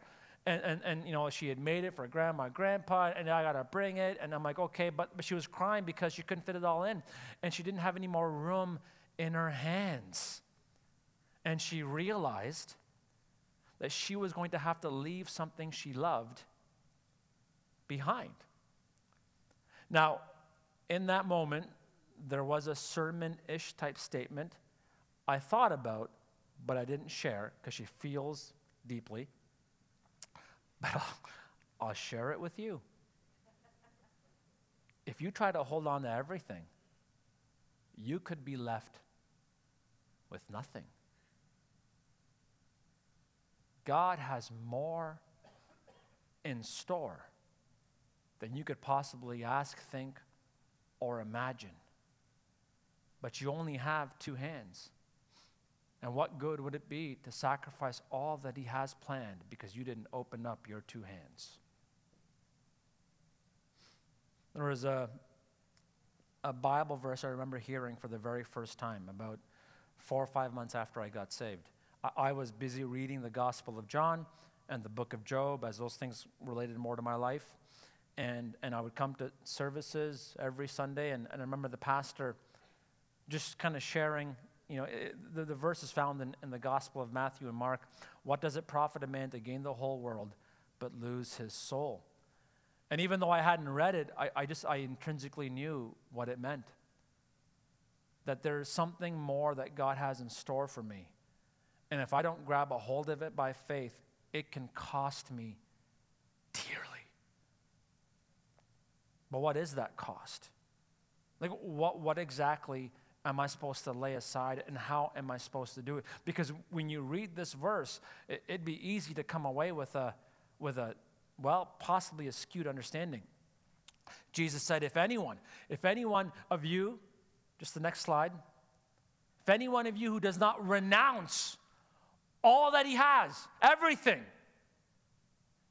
And, and, and, you know, she had made it for grandma and grandpa, and I got to bring it. And I'm like, okay, but, but she was crying because she couldn't fit it all in. And she didn't have any more room in her hands. And she realized that she was going to have to leave something she loved behind. Now, in that moment, there was a sermon-ish type statement I thought about, but I didn't share because she feels deeply. But I'll, I'll share it with you. If you try to hold on to everything, you could be left with nothing. God has more in store than you could possibly ask, think, or imagine. But you only have two hands. And what good would it be to sacrifice all that He has planned because you didn't open up your two hands? There was a a Bible verse I remember hearing for the very first time about four or five months after I got saved. I, I was busy reading the Gospel of John and the book of Job as those things related more to my life. And and I would come to services every Sunday, and, and I remember the pastor just kind of sharing, you know, it, the, the verse is found in, in the Gospel of Matthew and Mark. What does it profit a man to gain the whole world but lose his soul? And even though I hadn't read it, I, I just, I intrinsically knew what it meant. That there's something more that God has in store for me. And if I don't grab a hold of it by faith, it can cost me dearly. But what is that cost? Like, what, what exactly am I supposed to lay aside, and how am I supposed to do it? Because when you read this verse, it, it'd be easy to come away with a, with a, well, possibly a skewed understanding. Jesus said, if anyone, if anyone of you, just the next slide, if any one of you who does not renounce all that he has, everything,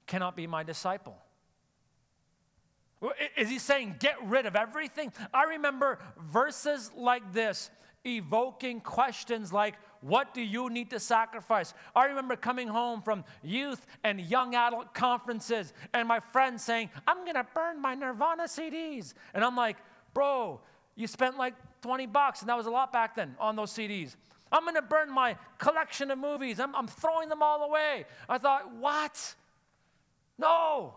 cannot be my disciple. Is he saying get rid of everything? I remember verses like this evoking questions like, what do you need to sacrifice? I remember coming home from youth and young adult conferences and my friends saying, I'm going to burn my Nirvana C Ds. And I'm like, bro, you spent like twenty bucks, and that was a lot back then, on those C Ds. I'm going to burn my collection of movies. I'm, I'm throwing them all away. I thought, what? No.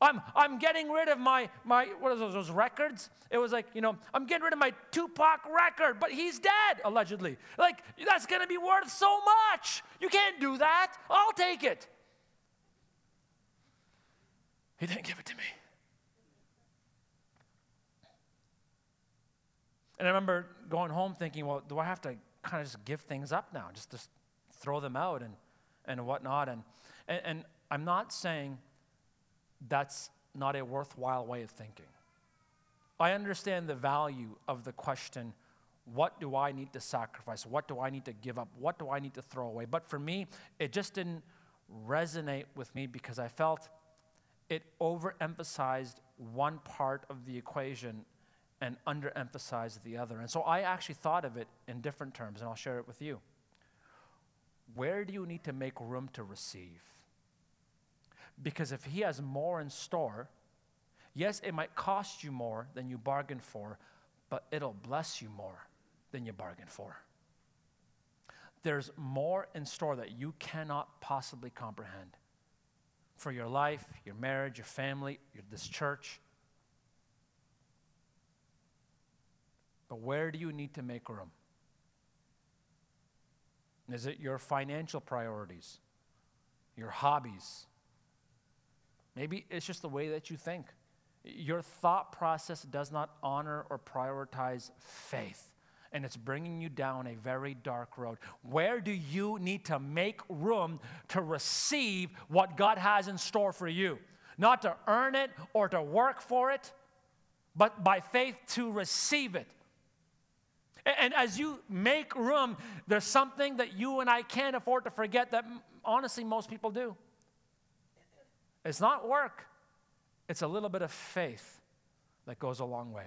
I'm I'm getting rid of my, my what are those, those records? It was like, you know, I'm getting rid of my Tupac record, but he's dead, allegedly. Like, that's going to be worth so much. You can't do that. I'll take it. He didn't give it to me. And I remember going home thinking, well, do I have to kind of just give things up now? Just, just throw them out and, and whatnot. And, and, and I'm not saying that's not a worthwhile way of thinking. I understand the value of the question, what do I need to sacrifice? What do I need to give up? What do I need to throw away? But for me, it just didn't resonate with me because I felt it overemphasized one part of the equation and underemphasized the other. And so I actually thought of it in different terms, and I'll share it with you. Where do you need to make room to receive? Because if he has more in store, yes, it might cost you more than you bargained for, but it'll bless you more than you bargained for. There's more in store that you cannot possibly comprehend for your life, your marriage, your family, your, this church. But where do you need to make room? Is it your financial priorities, your hobbies? Maybe it's just the way that you think. Your thought process does not honor or prioritize faith, and it's bringing you down a very dark road. Where do you need to make room to receive what God has in store for you? Not to earn it or to work for it, but by faith to receive it. And as you make room, there's something that you and I can't afford to forget that honestly most people do. It's not work. It's a little bit of faith that goes a long way.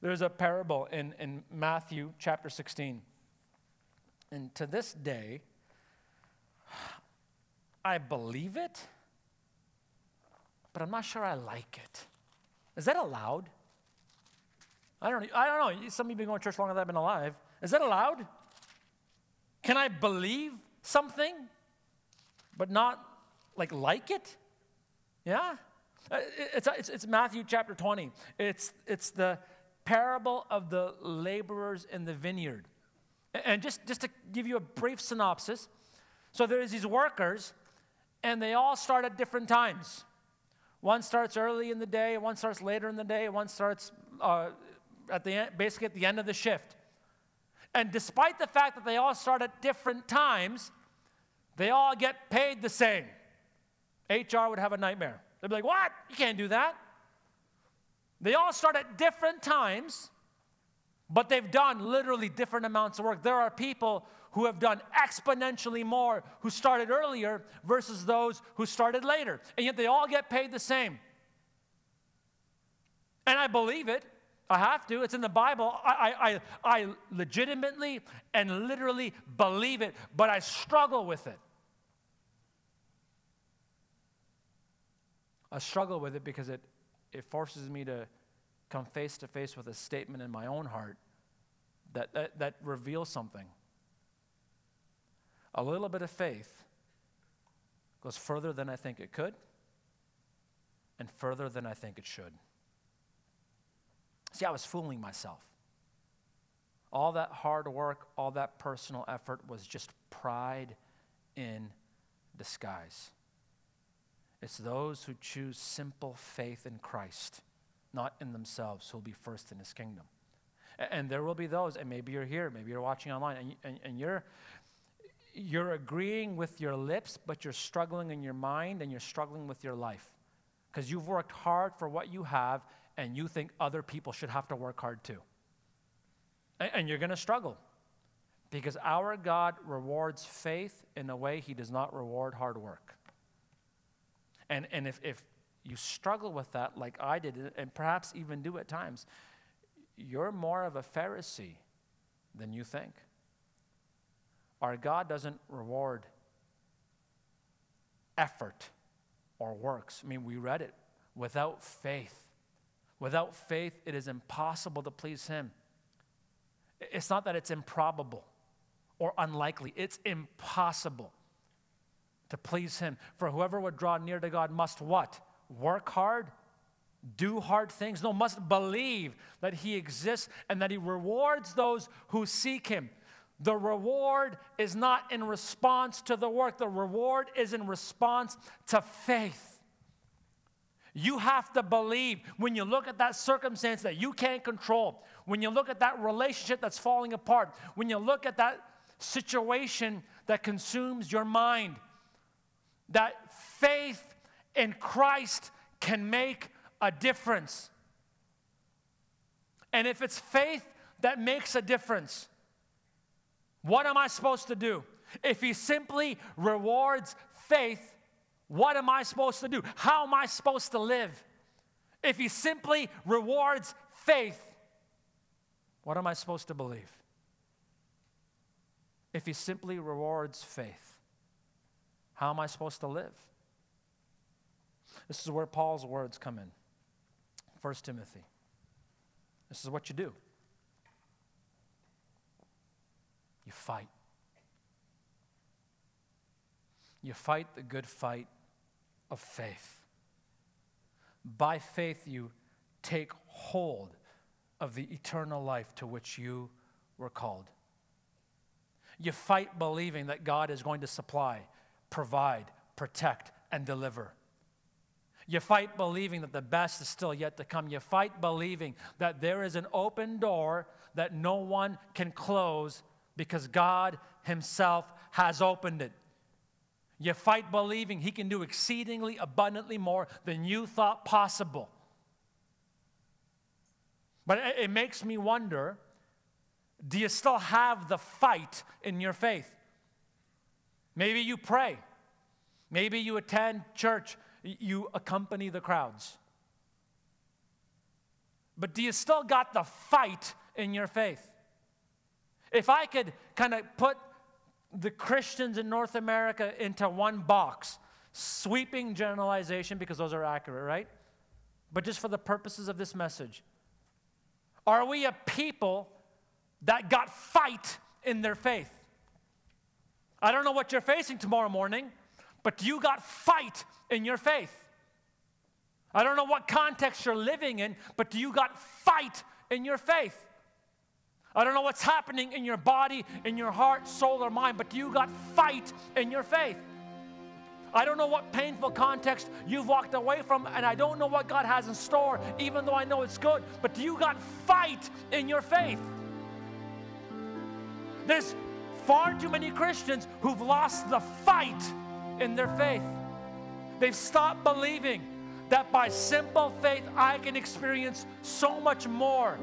There's a parable in, in Matthew chapter sixteen. And to this day, I believe it, but I'm not sure I like it. Is that allowed? I don't, I don't know. Some of you have been going to church longer than I've been alive. Is that allowed? Can I believe something, but not Like, like it? Yeah? It's, it's, it's Matthew chapter twenty. It's, it's the parable of the laborers in the vineyard. And just, just to give you a brief synopsis, so there's these workers, and they all start at different times. One starts early in the day, one starts later in the day, one starts uh, at the end, basically at the end of the shift. And despite the fact that they all start at different times, they all get paid the same. H R would have a nightmare. They'd be like, what? You can't do that. They all start at different times, but they've done literally different amounts of work. There are people who have done exponentially more who started earlier versus those who started later. And yet they all get paid the same. And I believe it. I have to. It's in the Bible. I, I, I legitimately and literally believe it, but I struggle with it. I struggle with it because it, it forces me to come face to face with a statement in my own heart that, that, that reveals something. A little bit of faith goes further than I think it could, and further than I think it should. See, I was fooling myself. All that hard work, all that personal effort was just pride in disguise. It's those who choose simple faith in Christ, not in themselves, who will be first in his kingdom. And there will be those, and maybe you're here, maybe you're watching online, and, and, and you're you're agreeing with your lips, but you're struggling in your mind and you're struggling with your life because you've worked hard for what you have and you think other people should have to work hard too. And, and you're going to struggle because our God rewards faith in a way he does not reward hard work. And, and if, if you struggle with that like I did, and perhaps even do at times, you're more of a Pharisee than you think. Our God doesn't reward effort or works. I mean, we read it. Without faith, without faith, it is impossible to please him. It's not that it's improbable or unlikely. It's impossible to please him. For whoever would draw near to God must what? Work hard? Do hard things? No, must believe that he exists and that he rewards those who seek him. The reward is not in response to the work. The reward is in response to faith. You have to believe when you look at that circumstance that you can't control, when you look at that relationship that's falling apart, when you look at that situation that consumes your mind, that faith in Christ can make a difference. And if it's faith that makes a difference, what am I supposed to do? If he simply rewards faith, what am I supposed to do? How am I supposed to live? If he simply rewards faith, what am I supposed to believe? If he simply rewards faith, how am I supposed to live? This is where Paul's words come in. First Timothy. This is what you do. You fight. You fight the good fight of faith. By faith, you take hold of the eternal life to which you were called. You fight believing that God is going to supply, provide, protect, and deliver. You fight believing that the best is still yet to come. You fight believing that there is an open door that no one can close because God himself has opened it. You fight believing he can do exceedingly abundantly more than you thought possible. But it, it makes me wonder, do you still have the fight in your faith? Maybe you pray. Maybe you attend church. You accompany the crowds. But do you still got the fight in your faith? If I could kind of put the Christians in North America into one box, sweeping generalization because those are accurate, right? But just for the purposes of this message, are we a people that got fight in their faith? I don't know what you're facing tomorrow morning, but you got fight in your faith. I don't know what context you're living in, but you got fight in your faith. I don't know what's happening in your body, in your heart, soul, or mind, but you got fight in your faith. I don't know what painful context you've walked away from, and I don't know what God has in store, even though I know it's good, but you got fight in your faith. There's far too many Christians who've lost the fight in their faith. They've stopped believing that by simple faith, I can experience so much more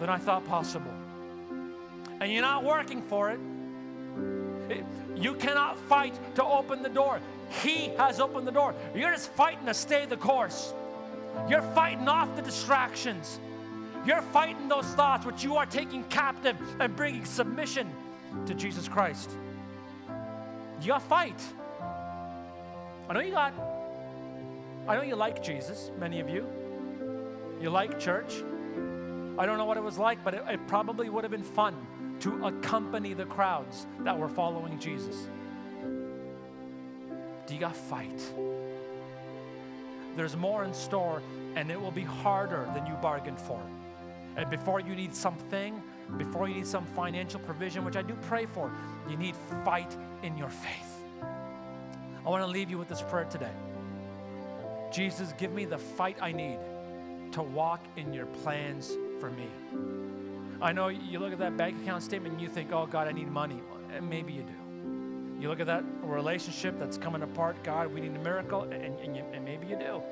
than I thought possible. And you're not working for it. it. You cannot fight to open the door. He has opened the door. You're just fighting to stay the course. You're fighting off the distractions. You're fighting those thoughts which you are taking captive and bringing submission to Jesus Christ. You got fight. I know you got, I know you like Jesus, many of you. You like church. I don't know what it was like, but it, it probably would have been fun to accompany the crowds that were following Jesus. Do you got fight? There's more in store, and it will be harder than you bargained for. And before you need something, before you need some financial provision, which I do pray for, you need fight in your faith. I want to leave you with this prayer today. Jesus, give me the fight I need to walk in your plans for me. I know you look at that bank account statement and you think, oh, God, I need money. And maybe you do. You look at that relationship that's coming apart, God, we need a miracle, and, and, you, and maybe you do.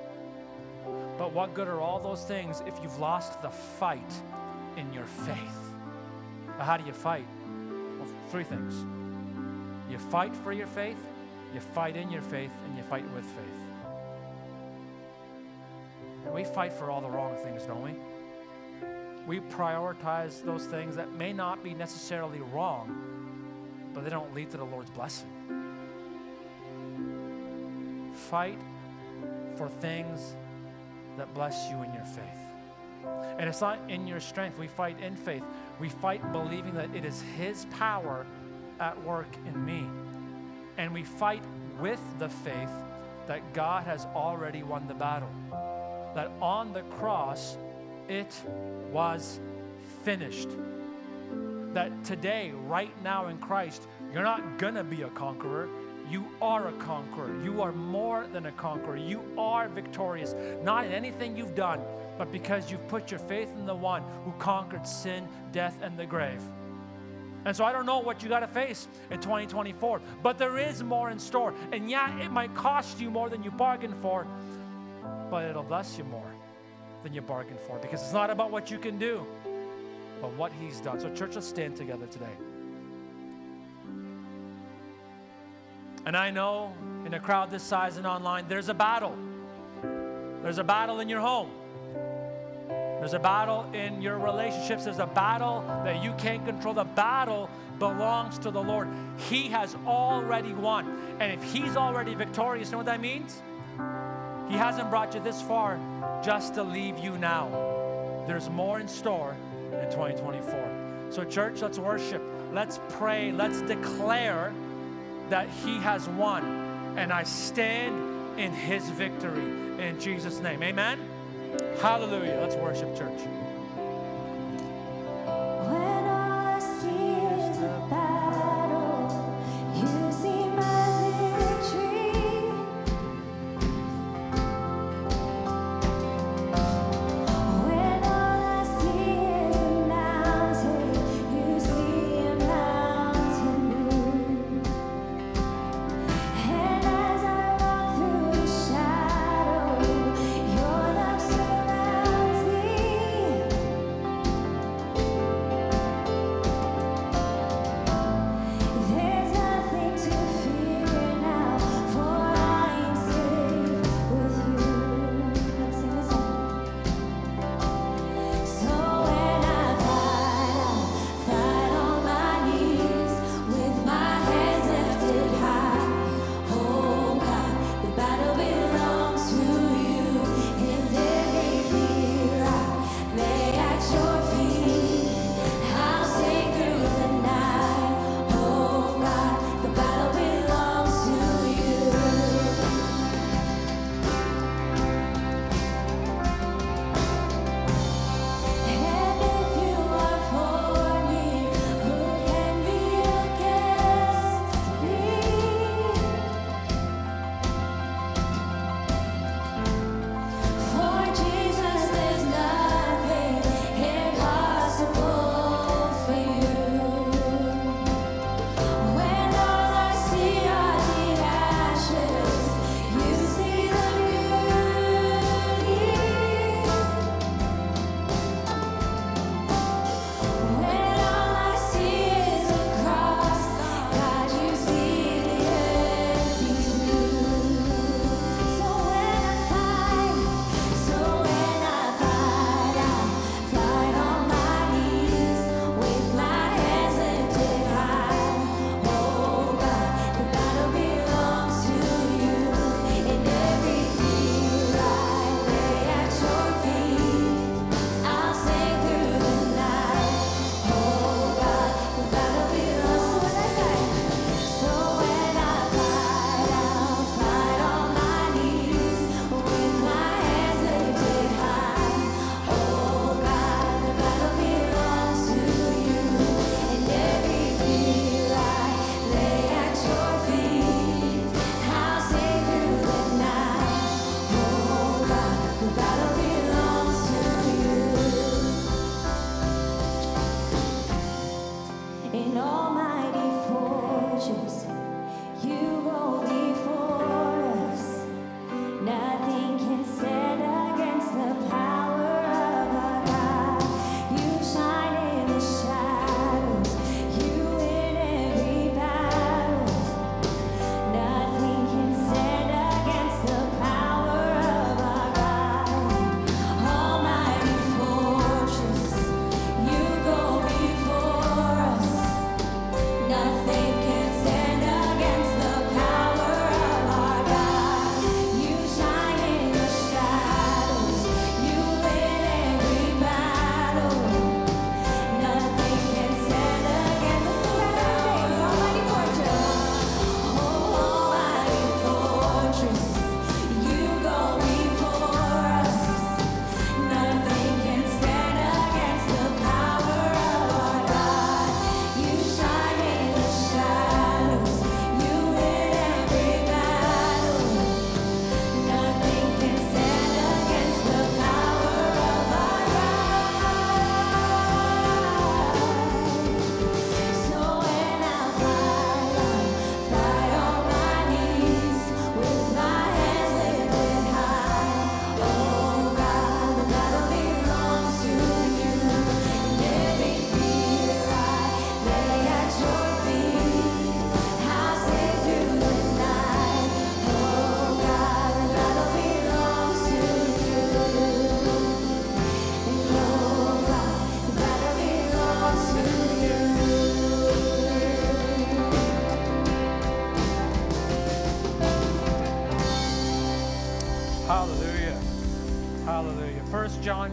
But what good are all those things if you've lost the fight in your faith? Now, how do you fight? Well, three things. You fight for your faith, you fight in your faith, and you fight with faith. And we fight for all the wrong things, don't we? We prioritize those things that may not be necessarily wrong, but they don't lead to the Lord's blessing. Fight for things that bless you in your faith. And it's not in your strength. We fight in faith. We fight believing that it is His power at work in me. And we fight with the faith that God has already won the battle. That on the cross, it was finished. That today, right now in Christ, you're not gonna be a conqueror. You are a conqueror. You are more than a conqueror. You are victorious, not in anything you've done, but because you've put your faith in the one who conquered sin, death, and the grave. And so I don't know what you got to face in twenty twenty-four, but there is more in store. And yeah, it might cost you more than you bargained for, but it'll bless you more than you bargained for, because it's not about what you can do, but what He's done. So church, let's stand together today. And I know in a crowd this size and online, there's a battle. There's a battle in your home. There's a battle in your relationships. There's a battle that you can't control. The battle belongs to the Lord. He has already won. And if He's already victorious, you know what that means? He hasn't brought you this far just to leave you now. There's more in store in twenty twenty-four. So church, let's worship. Let's pray. Let's declare that He has won, and I stand in His victory in Jesus' name. Amen. Hallelujah. Let's worship, church.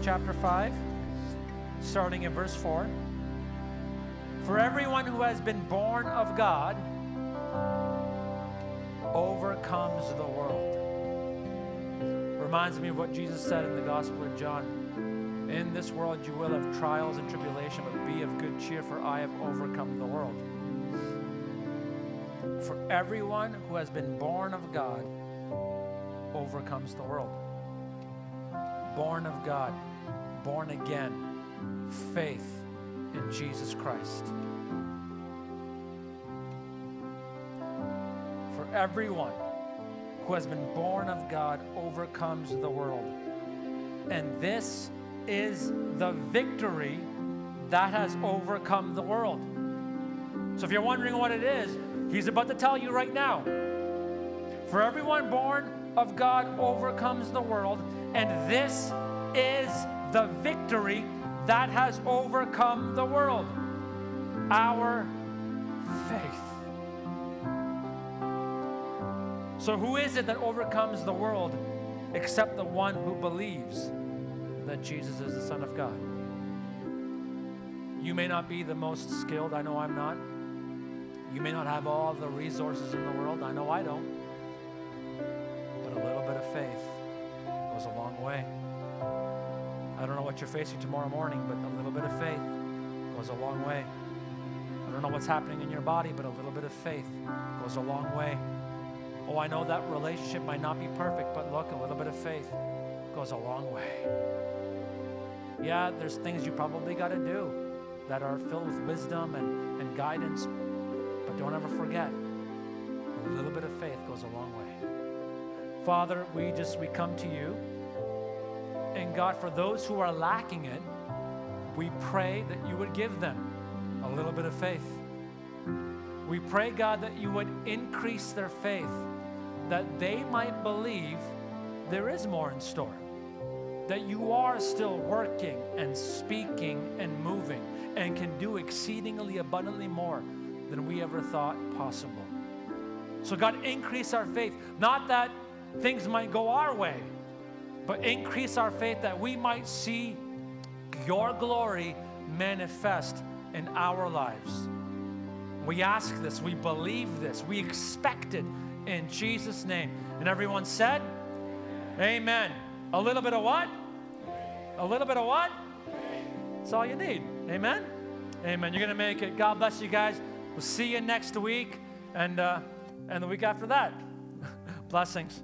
Chapter five, starting in verse four. For everyone who has been born of God overcomes the world. Reminds me of what Jesus said in the Gospel of John. In this world you will have trials and tribulation, but be of good cheer, for I have overcome the world. For everyone who has been born of God overcomes the world. Born of God. Born again, faith in Jesus Christ. For everyone who has been born of God overcomes the world. And this is the victory that has overcome the world. So if you're wondering what it is, he's about to tell you right now. For everyone born of God overcomes the world, and this is the victory that has overcome the world. Our faith. So who is it that overcomes the world except the one who believes that Jesus is the Son of God? You may not be the most skilled. I know I'm not. You may not have all the resources in the world. I know I don't. But a little bit of faith goes a long way. I don't know what you're facing tomorrow morning, but a little bit of faith goes a long way. I don't know what's happening in your body, but a little bit of faith goes a long way. Oh, I know that relationship might not be perfect, but look, a little bit of faith goes a long way. Yeah, there's things you probably got to do that are filled with wisdom and, and guidance, but don't ever forget, a little bit of faith goes a long way. Father, we just, we come to you. And God, for those who are lacking it, we pray that you would give them a little bit of faith. We pray, God, that you would increase their faith, that they might believe there is more in store, that you are still working and speaking and moving and can do exceedingly abundantly more than we ever thought possible. So God, increase our faith, not that things might go our way, but increase our faith that we might see your glory manifest in our lives. We ask this, we believe this, we expect it in Jesus' name. And everyone said, amen. A little bit of what? A little bit of what? That's all you need. Amen? Amen. You're going to make it. God bless you guys. We'll see you next week and, uh, and the week after that. Blessings.